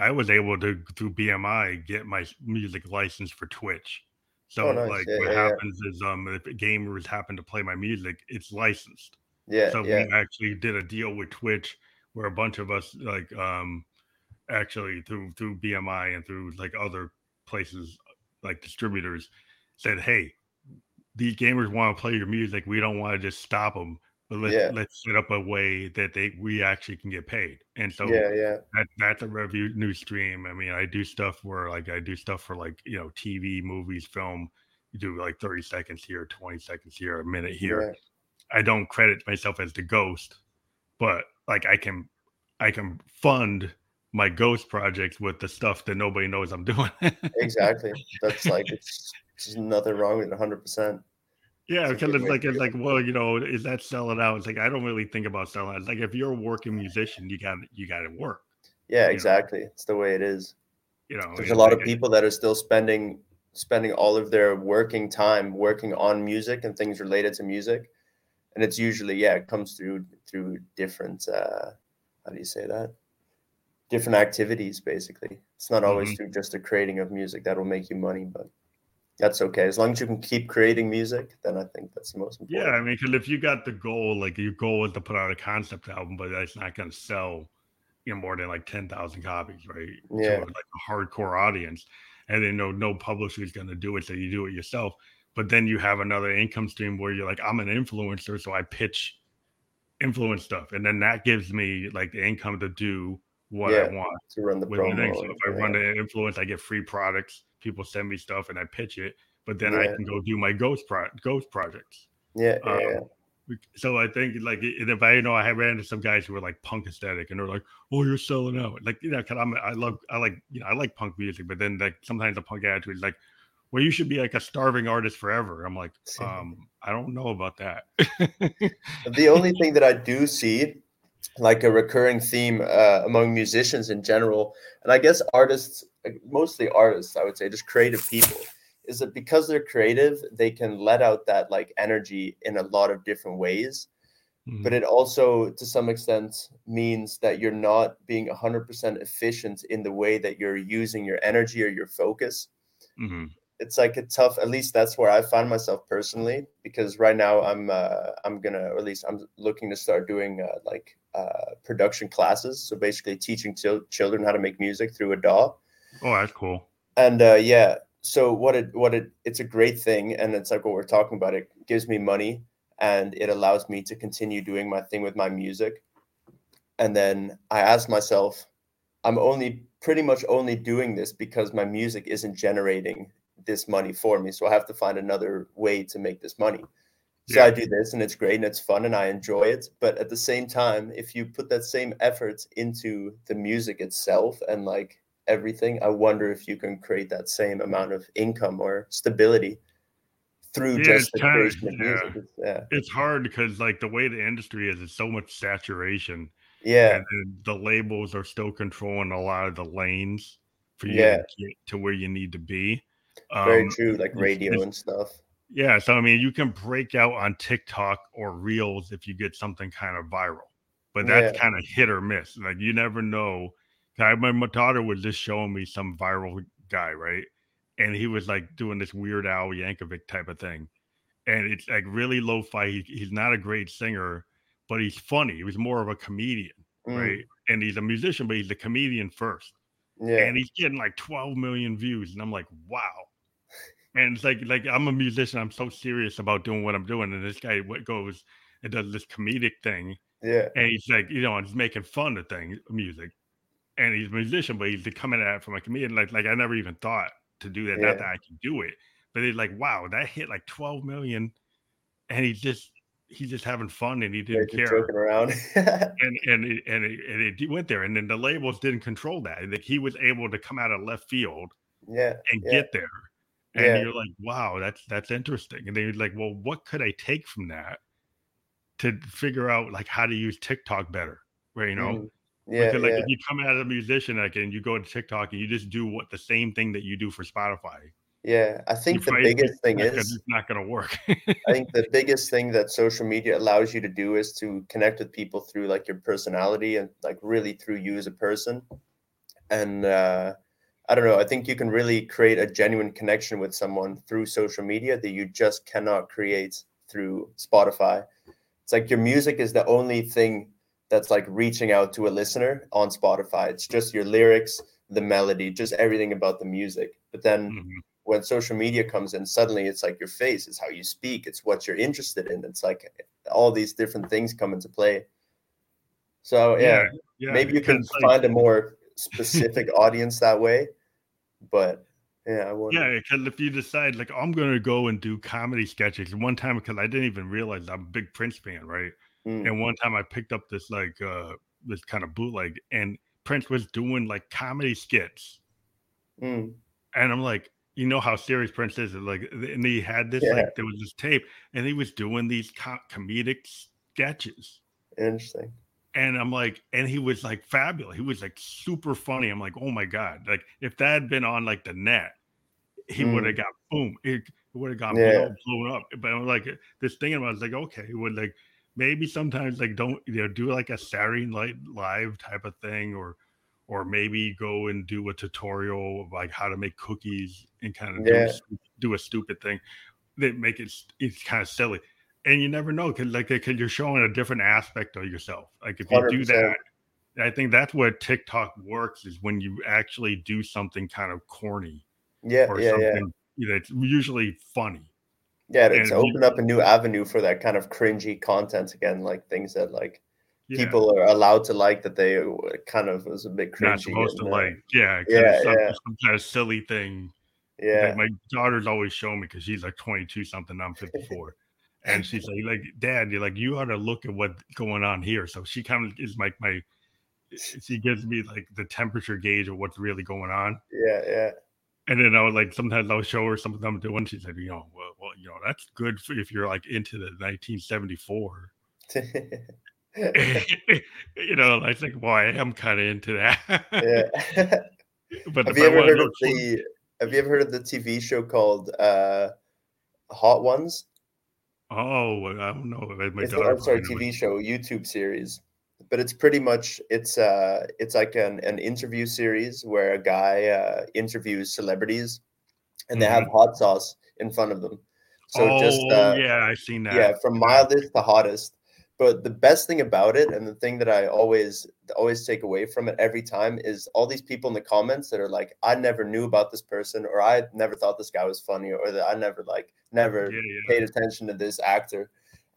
I was able to, through BMI, get my music license for Twitch. So happens is if gamers happen to play my music, it's licensed. Yeah. So we actually did a deal with Twitch where a bunch of us, like, actually through BMI and through, like, other places, like distributors, said, hey, these gamers want to play your music. We don't want to just stop them, but let's set up a way that we actually can get paid. And so that's a revenue stream. I mean, I do stuff where, like, I do stuff for, like, you know, TV, movies, film. You do, like, 30 seconds here, 20 seconds here, a minute here. Yeah. I don't credit myself as the ghost, but, like, I can fund my ghost projects with the stuff that nobody knows I'm doing. Exactly. That's, like, it's. There's nothing wrong with it, 100%. Yeah, because it's like, well, you know, is that selling out? It's like, I don't really think about selling out. It's like, if you're a working musician, you got to work. Yeah, exactly. Know? It's the way it is. You know, there's a lot of people that are still spending all of their working time working on music and things related to music, and it's usually it comes through different different activities, basically. It's not always through just the creating of music that will make you money, but. That's okay. As long as you can keep creating music, then I think that's the most important. Yeah, I mean, because if you got the goal, like, your goal is to put out a concept album, but it's not going to sell, you know, more than, like, 10,000 copies, right? Yeah. To, like, a hardcore audience. And then no publisher is going to do it, so you do it yourself. But then you have another income stream where you're like, I'm an influencer, so I pitch influence stuff. And then that gives me like the income to do what I want. To run the promo. So if I run the influence, I get free products. People send me stuff and I pitch it. But then I can go do my ghost projects. So I think like if I I ran into some guys who were like punk aesthetic and they're like, oh, you're selling out. Like, you know, 'cause I like punk music, but then like sometimes the punk attitude is like, well, you should be like a starving artist forever. I'm like, I don't know about that. The only thing that I do see like a recurring theme among musicians in general, and I guess artists, mostly artists, I would say just creative people, is that because they're creative, they can let out that like energy in a lot of different ways. Mm-hmm. But it also, to some extent, means that you're not being 100% efficient in the way that you're using your energy or your focus. Mm-hmm. It's like a tough, at least that's where I find myself personally, because right now I'm looking to start doing production classes. So basically teaching children how to make music through a DAW. Oh, that's cool. And so it's a great thing. And it's like what we're talking about. It gives me money and it allows me to continue doing my thing with my music. And then I ask myself, I'm pretty much only doing this because my music isn't generating this money for me. So I have to find another way to make this money. So I do this and it's great and it's fun and I enjoy it. But at the same time, if you put that same effort into the music itself and like everything, I wonder if you can create that same amount of income or stability through just the creation of music. It's hard because like the way the industry is, it's so much saturation. Yeah. And the labels are still controlling a lot of the lanes for you to get to where you need to be. Very true, like radio and stuff. Yeah, so I mean, you can break out on TikTok or Reels if you get something kind of viral, but that's kind of hit or miss. Like you never know. I remember my daughter was just showing me some viral guy, right? And he was like doing this Weird Al Yankovic type of thing, and it's like really lo-fi. He's not a great singer, but he's funny. He was more of a comedian, right? And he's a musician, but he's a comedian first. Yeah. And he's getting like 12 million views. And I'm like, wow. And it's like I'm a musician. I'm so serious about doing what I'm doing. And this guy goes and does this comedic thing. Yeah. And he's like, you know, he's making fun of things, music. And he's a musician, but he's coming at it from a comedian. Like I never even thought to do that. Yeah. Not that I can do it. But it's like, wow, that hit like 12 million. And he's just having fun and he didn't care around. and it went there. And then the labels didn't control that. Like he was able to come out of left field and get there. And you're like, wow, that's interesting. And then you're like, well, what could I take from that to figure out like how to use TikTok better? Right. You know, if you come out as a musician, like, and you go to TikTok and you just do the same thing that you do for Spotify. Yeah, I think the biggest thing is it's not going to work. I think the biggest thing that social media allows you to do is to connect with people through like your personality and like really through you as a person. And I don't know, I think you can really create a genuine connection with someone through social media that you just cannot create through Spotify. It's like your music is the only thing that's like reaching out to a listener on Spotify. It's just your lyrics, the melody, just everything about the music. But then when social media comes in, suddenly it's like your face, it's how you speak, it's what you're interested in. It's like all these different things come into play. So maybe you can find a more specific audience that way. But because if you decide like I'm going to go and do comedy sketches, one time, because I didn't even realize I'm a big Prince fan, right? And one time I picked up this like this kind of bootleg, and Prince was doing like comedy skits, and I'm like, you know how serious Prince is. Like, and he had this, like, there was this tape, and he was doing these comedic sketches. Interesting. And I'm like, and he was like fabulous. He was like super funny. I'm like, oh my God. Like, if that had been on like the net, he would have got boom. It would have got blown up. But I'm like, this thing, and I was like, okay, would like maybe sometimes like don't, you know, do like a Saturday Night Live type of thing, or maybe go and do a tutorial of like how to make cookies and kind of do a stupid thing that make it's kind of silly. And you never know, because you're showing a different aspect of yourself. Like if you 100%. Do that, I think that's where TikTok works, is when you actually do something kind of corny or something that's usually funny. Yeah, it's opened up a new avenue for that kind of cringy content again, like things that people are allowed to like that they kind of was a bit cringy. Not supposed to like. Yeah, some kind of silly thing. Yeah, like my daughter's always showing me because she's like 22 something. I'm 54, and she's like, Dad, you're like, you ought to look at what's going on here. So she kind of is like my. She gives me like the temperature gauge of what's really going on. Yeah. And then I would sometimes I'll show her something I'm doing. She said, that's good for if you're like into the 1974. I think, I am kind of into that. Yeah. But have you ever heard of the TV show called Hot Ones? Oh, I don't know. TV show, YouTube series. But it's pretty much it's like an interview series where a guy interviews celebrities, and they have hot sauce in front of them. So I've seen that. Yeah, from mildest to hottest. But the best thing about it, and the thing that I always take away from it every time, is all these people in the comments that are like, "I never knew about this person," or "I never thought this guy was funny," or that "I never paid attention to this actor,"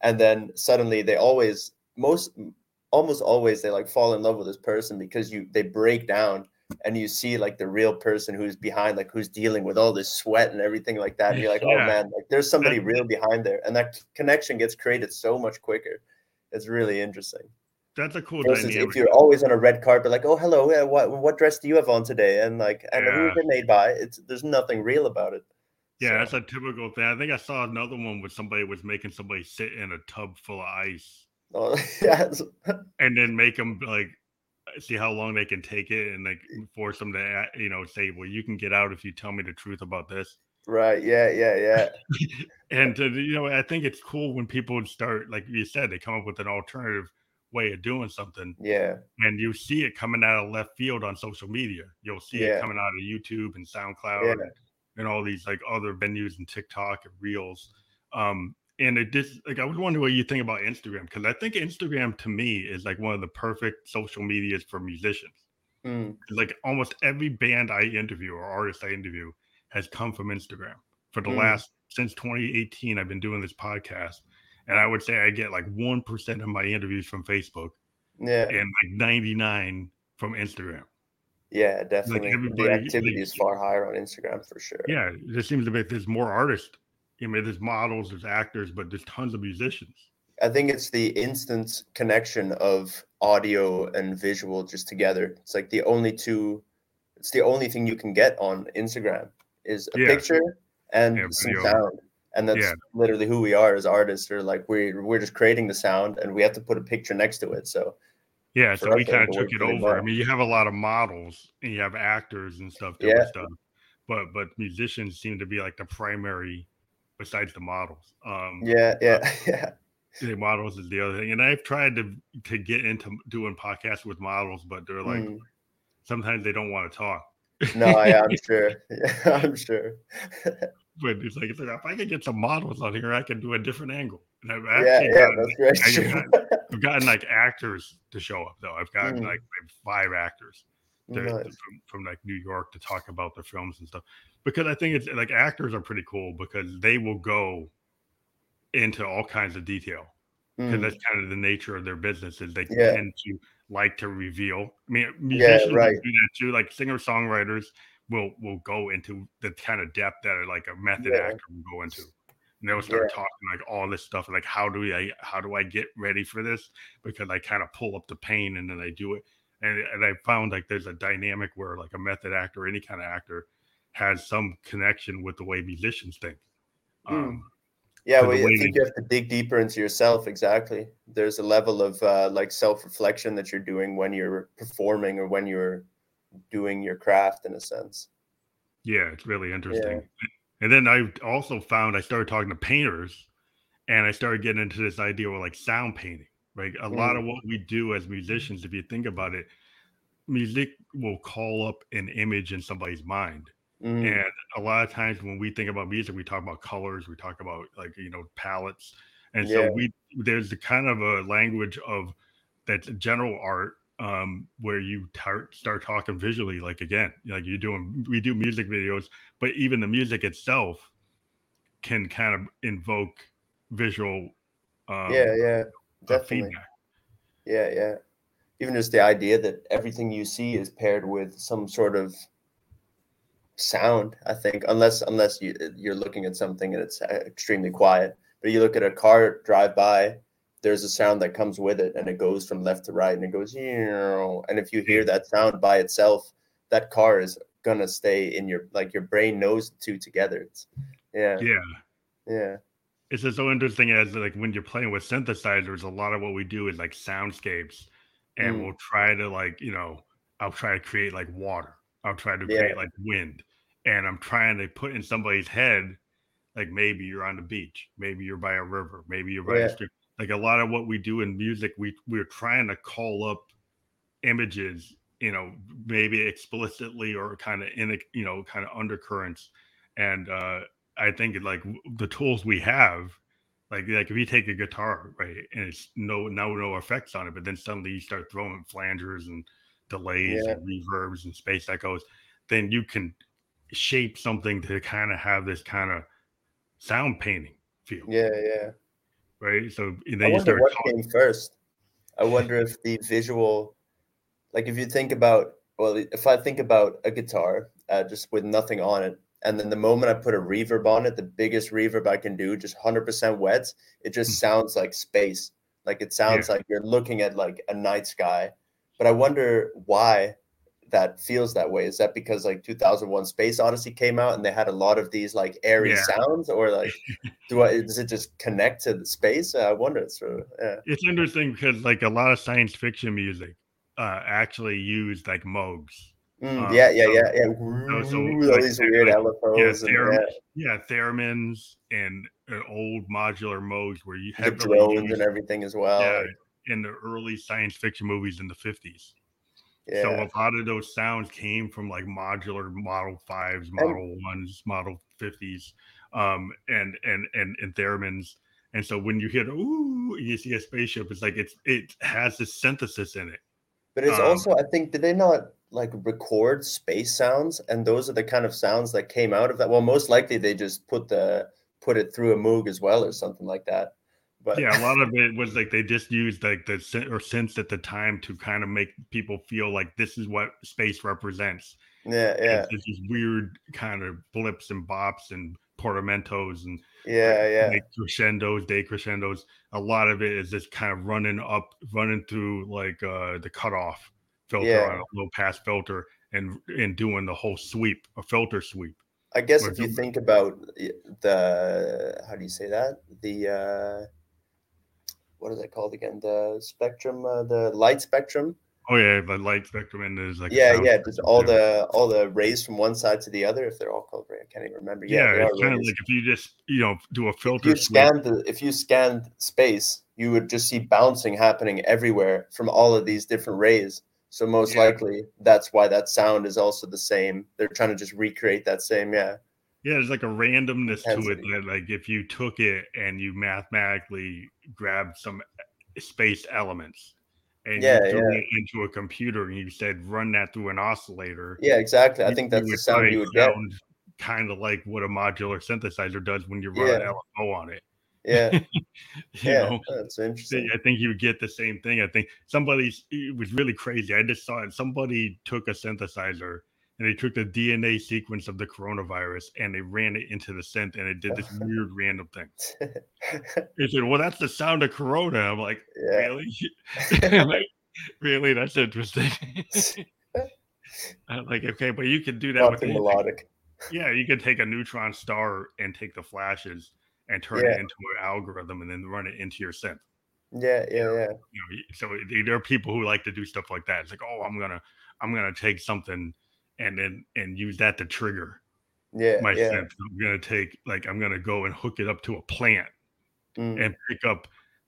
and then suddenly they almost always they fall in love with this person because they break down and you see the real person who's behind, who's dealing with all this sweat and everything like that. And you're like, oh man, there's somebody real behind there. And that connection gets created so much quicker. It's really interesting. That's a cool dynamic. If you're always on a red carpet, oh, hello, what dress do you have on today? And and who you've been made by, there's nothing real about it. Yeah, so. That's a typical thing. I think I saw another one where somebody was making somebody sit in a tub full of ice. Oh, yes. And then make them see how long they can take it, and force them to say, well, you can get out if you tell me the truth about this, right? Yeah. And I think it's cool when people start, like you said, they come up with an alternative way of doing something. Yeah, and you see it coming out of left field on social media. You'll see it coming out of YouTube and SoundCloud and all these other venues, and TikTok and Reels. And it just I was wondering what you think about Instagram, because I think Instagram to me is one of the perfect social medias for musicians. Mm. Almost every band I interview or artist I interview has come from Instagram for the since 2018. I've been doing this podcast, and I would say I get 1% of my interviews from Facebook, and 99 from Instagram. Yeah, definitely. The activity is far higher on Instagram for sure. Yeah, there seems to be there's more artists. There's models, there's actors, but there's tons of musicians. I think it's the instant connection of audio and visual just together. It's it's the only thing you can get on Instagram is a picture and some sound. And that's literally who we are as artists. Or we're just creating the sound, and we have to put a picture next to it. So so we kind of took it over. Fun. You have a lot of models and you have actors and stuff doing stuff. But musicians seem to be the primary. Besides the models, the models is the other thing. And I've tried to get into doing podcasts with models, but they're sometimes they don't want to talk. No, I'm sure. Yeah, I'm sure. But it's if I could get some models on here, I could do a different angle. And I've gotten actors to show up though. I've gotten five actors from New York to talk about their films and stuff. Because I think it's actors are pretty cool because they will go into all kinds of detail because that's kind of the nature of their business is they tend to to reveal. Musicians do that too. Singer songwriters will go into the kind of depth that a method actor will go into. And they'll start talking all this stuff how do I get ready for this? Because I kind of pull up the pain and then I do it. And I found there's a dynamic where a method actor, or any kind of actor, has some connection with the way musicians think. I think you have to dig deeper into yourself. Exactly. There's a level of self-reflection that you're doing when you're performing or when you're doing your craft in a sense. Yeah, it's really interesting. Yeah. And then I also found I started talking to painters and I started getting into this idea of sound painting. Right? A lot of what we do as musicians, if you think about it, music will call up an image in somebody's mind. And a lot of times when we think about music, we talk about colors, we talk about palettes. And so there's the kind of a language of that's general art where you start talking visually, we do music videos, but even the music itself can kind of invoke visual definitely feedback. Even just the idea that everything you see is paired with some sort of sound, I think, unless you're looking at something and it's extremely quiet, but you look at a car drive by, there's a sound that comes with it, and it goes from left to right, and it goes, and if you hear that sound by itself, that car is gonna stay in your, like, your brain knows the two together. It's just so interesting, as like when you're playing with synthesizers, a lot of what we do is like soundscapes, and we'll try to, like, you know, I'll try to create like water, I'll try to create like wind, and I'm trying to put in somebody's head, like, maybe you're on the beach, maybe you're by a river, maybe you're by a stream. Like, a lot of what we do in music, we're trying to call up images, you know, maybe explicitly or kind of in, you know, kind of undercurrents. And I think like the tools we have, like if you take a guitar, right, and it's no effects on it, but then suddenly you start throwing flangers and delays and reverbs and space echoes, then you can shape something to kind of have this kind of sound painting feel. Right. So then I wonder what came first. I wonder if the visual, like, if you think about, well, if I think about a guitar just with nothing on it, and then the moment I put a reverb on it, the biggest reverb I can do, just 100% wets, it just sounds like space. Like, it sounds like you're looking at like a night sky. But I wonder why that feels that way. Is that because like 2001 Space Odyssey came out and they had a lot of these like airy sounds, or like does it just connect to the space? I wonder. It's interesting because like a lot of science fiction music actually used like Moogs. These weird LFOs. Theremins and old modular Moogs where you have the drones and everything as well. In the early science fiction movies in the 50s. So a lot of those sounds came from like modular Model 5s, Model 1s, Model 50s, and theremins. And so when you hear you see a spaceship, it's like it has this synthesis in it. But it's also, I think, did they not like record space sounds? And those are the kind of sounds that came out of that. Well, most likely they just put it through a Moog as well or something like that. But yeah, a lot of it was like they just used like the synths at the time to kind of make people feel like this is what space represents. It's these weird kind of blips and bops and portamentos and like crescendos, decrescendos. A lot of it is just kind of running through like the cutoff filter on a low pass filter and doing the whole sweep, a filter sweep. I guess if you think about the what is it called again? The spectrum, the light spectrum. The light spectrum, and there's like just all the rays from one side to the other. If they're all called ray, I can't even remember. It's kind of like if you just do a filter. If you scanned space, you would just see bouncing happening everywhere from all of these different rays. So most likely that's why that sound is also the same. They're trying to just recreate that same. There's like a randomness intensity to it, that like if you took it and you mathematically grabbed some space elements and you threw it into a computer and you said run that through an oscillator. I think that's the sound you would get. Kind of like what a modular synthesizer does when you run an LFO on it. You know, that's interesting. I think you get the same thing. I think it was really crazy. I just saw it. Somebody took a synthesizer and they took the DNA sequence of the coronavirus and they ran it into the synth and it did this weird random thing. They said, well, that's the sound of corona. I'm like, really? I'm like, really? That's interesting. I'm like, okay, but you can do that with melodic. You could take a neutron star and take the flashes and turn it into an algorithm and then run it into your synth. So there are people who like to do stuff like that. It's like, oh, I'm gonna take something and use that to trigger my synth. I'm gonna go and hook it up to a plant and pick up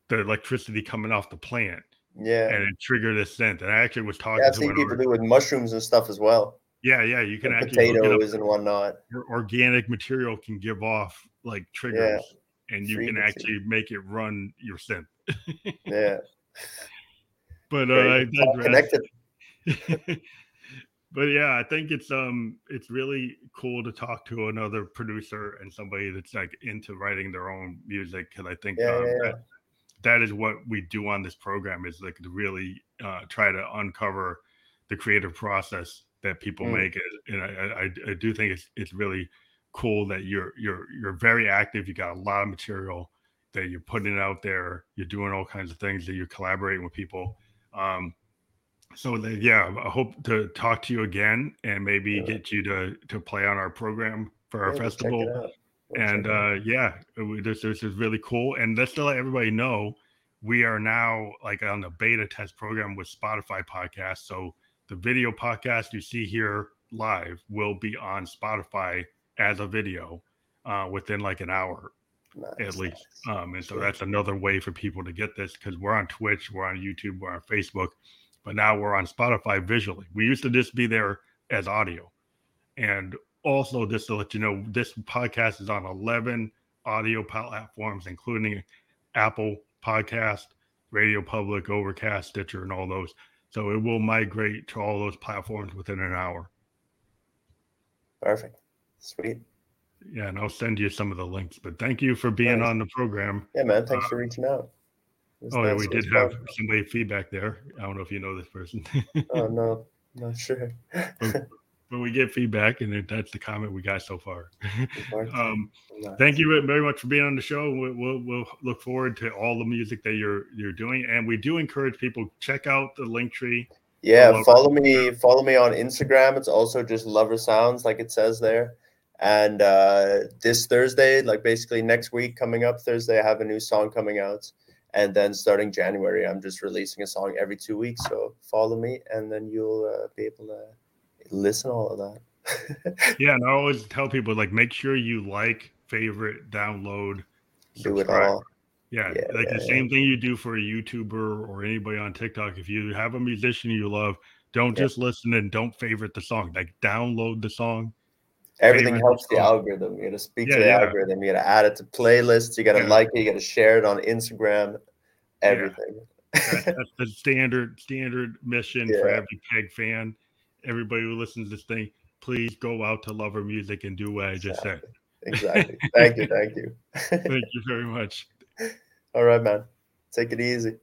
the electricity coming off the plant. And it trigger the synth. And I actually was talking I've seen people do with mushrooms and stuff as well. You can actually potatoes and whatnot. Your organic material can give off like triggers, and you can actually make it run your synth. But I digress. But yeah, I think it's really cool to talk to another producer and somebody that's like into writing their own music, because I think that is what we do on this program, is like to really try to uncover the creative process that people make. And I do think it's really cool that you're very active. You got a lot of material that you're putting it out there. You're doing all kinds of things that you're collaborating with people. So I hope to talk to you again and maybe get you to play on our program for our festival. And this is really cool. And let's let everybody know, we are now like on the beta test program with Spotify podcast. So the video podcast you see here live will be on Spotify as a video within like an hour at least. And so that's another way for people to get this, because we're on Twitch, we're on YouTube, we're on Facebook. But now we're on Spotify visually. We used to just be there as audio. And also, just to let you know, this podcast is on 11 audio platforms, including Apple Podcast, Radio Public, Overcast, Stitcher, and all those. So it will migrate to all those platforms within an hour. Perfect. Sweet. Yeah, and I'll send you some of the links. But thank you for being on the program. Yeah, man. Thanks for reaching out. We did have some feedback there. I don't know if you know this person. Oh, no, not sure. But we get feedback, and that's the comment we got so far. Thank you very much for being on the show. We'll look forward to all the music that you're doing, and we do encourage people, check out the Linktree. Yeah, follow me on Instagram. It's also just Lover Sounds, like it says there. And this Thursday, like basically next week, coming up Thursday, I have a new song coming out. And then starting January, I'm just releasing a song every 2 weeks. So follow me, and then you'll be able to listen to all of that. Yeah, and I always tell people, like, make sure you like, favorite, download, subscribe. Do it all. Same thing you do for a YouTuber or anybody on TikTok. If you have a musician you love, don't just listen and don't favorite the song. Like, download the song. Everything helps the algorithm. You got to speak to the algorithm. You got to add it to playlists. You got to like it. You got to share it on Instagram. Everything. That's the standard mission for every keg fan. Everybody who listens to this thing, please go out to Lover Music and do what I just said. Exactly. Thank you. Thank you very much. All right, man. Take it easy.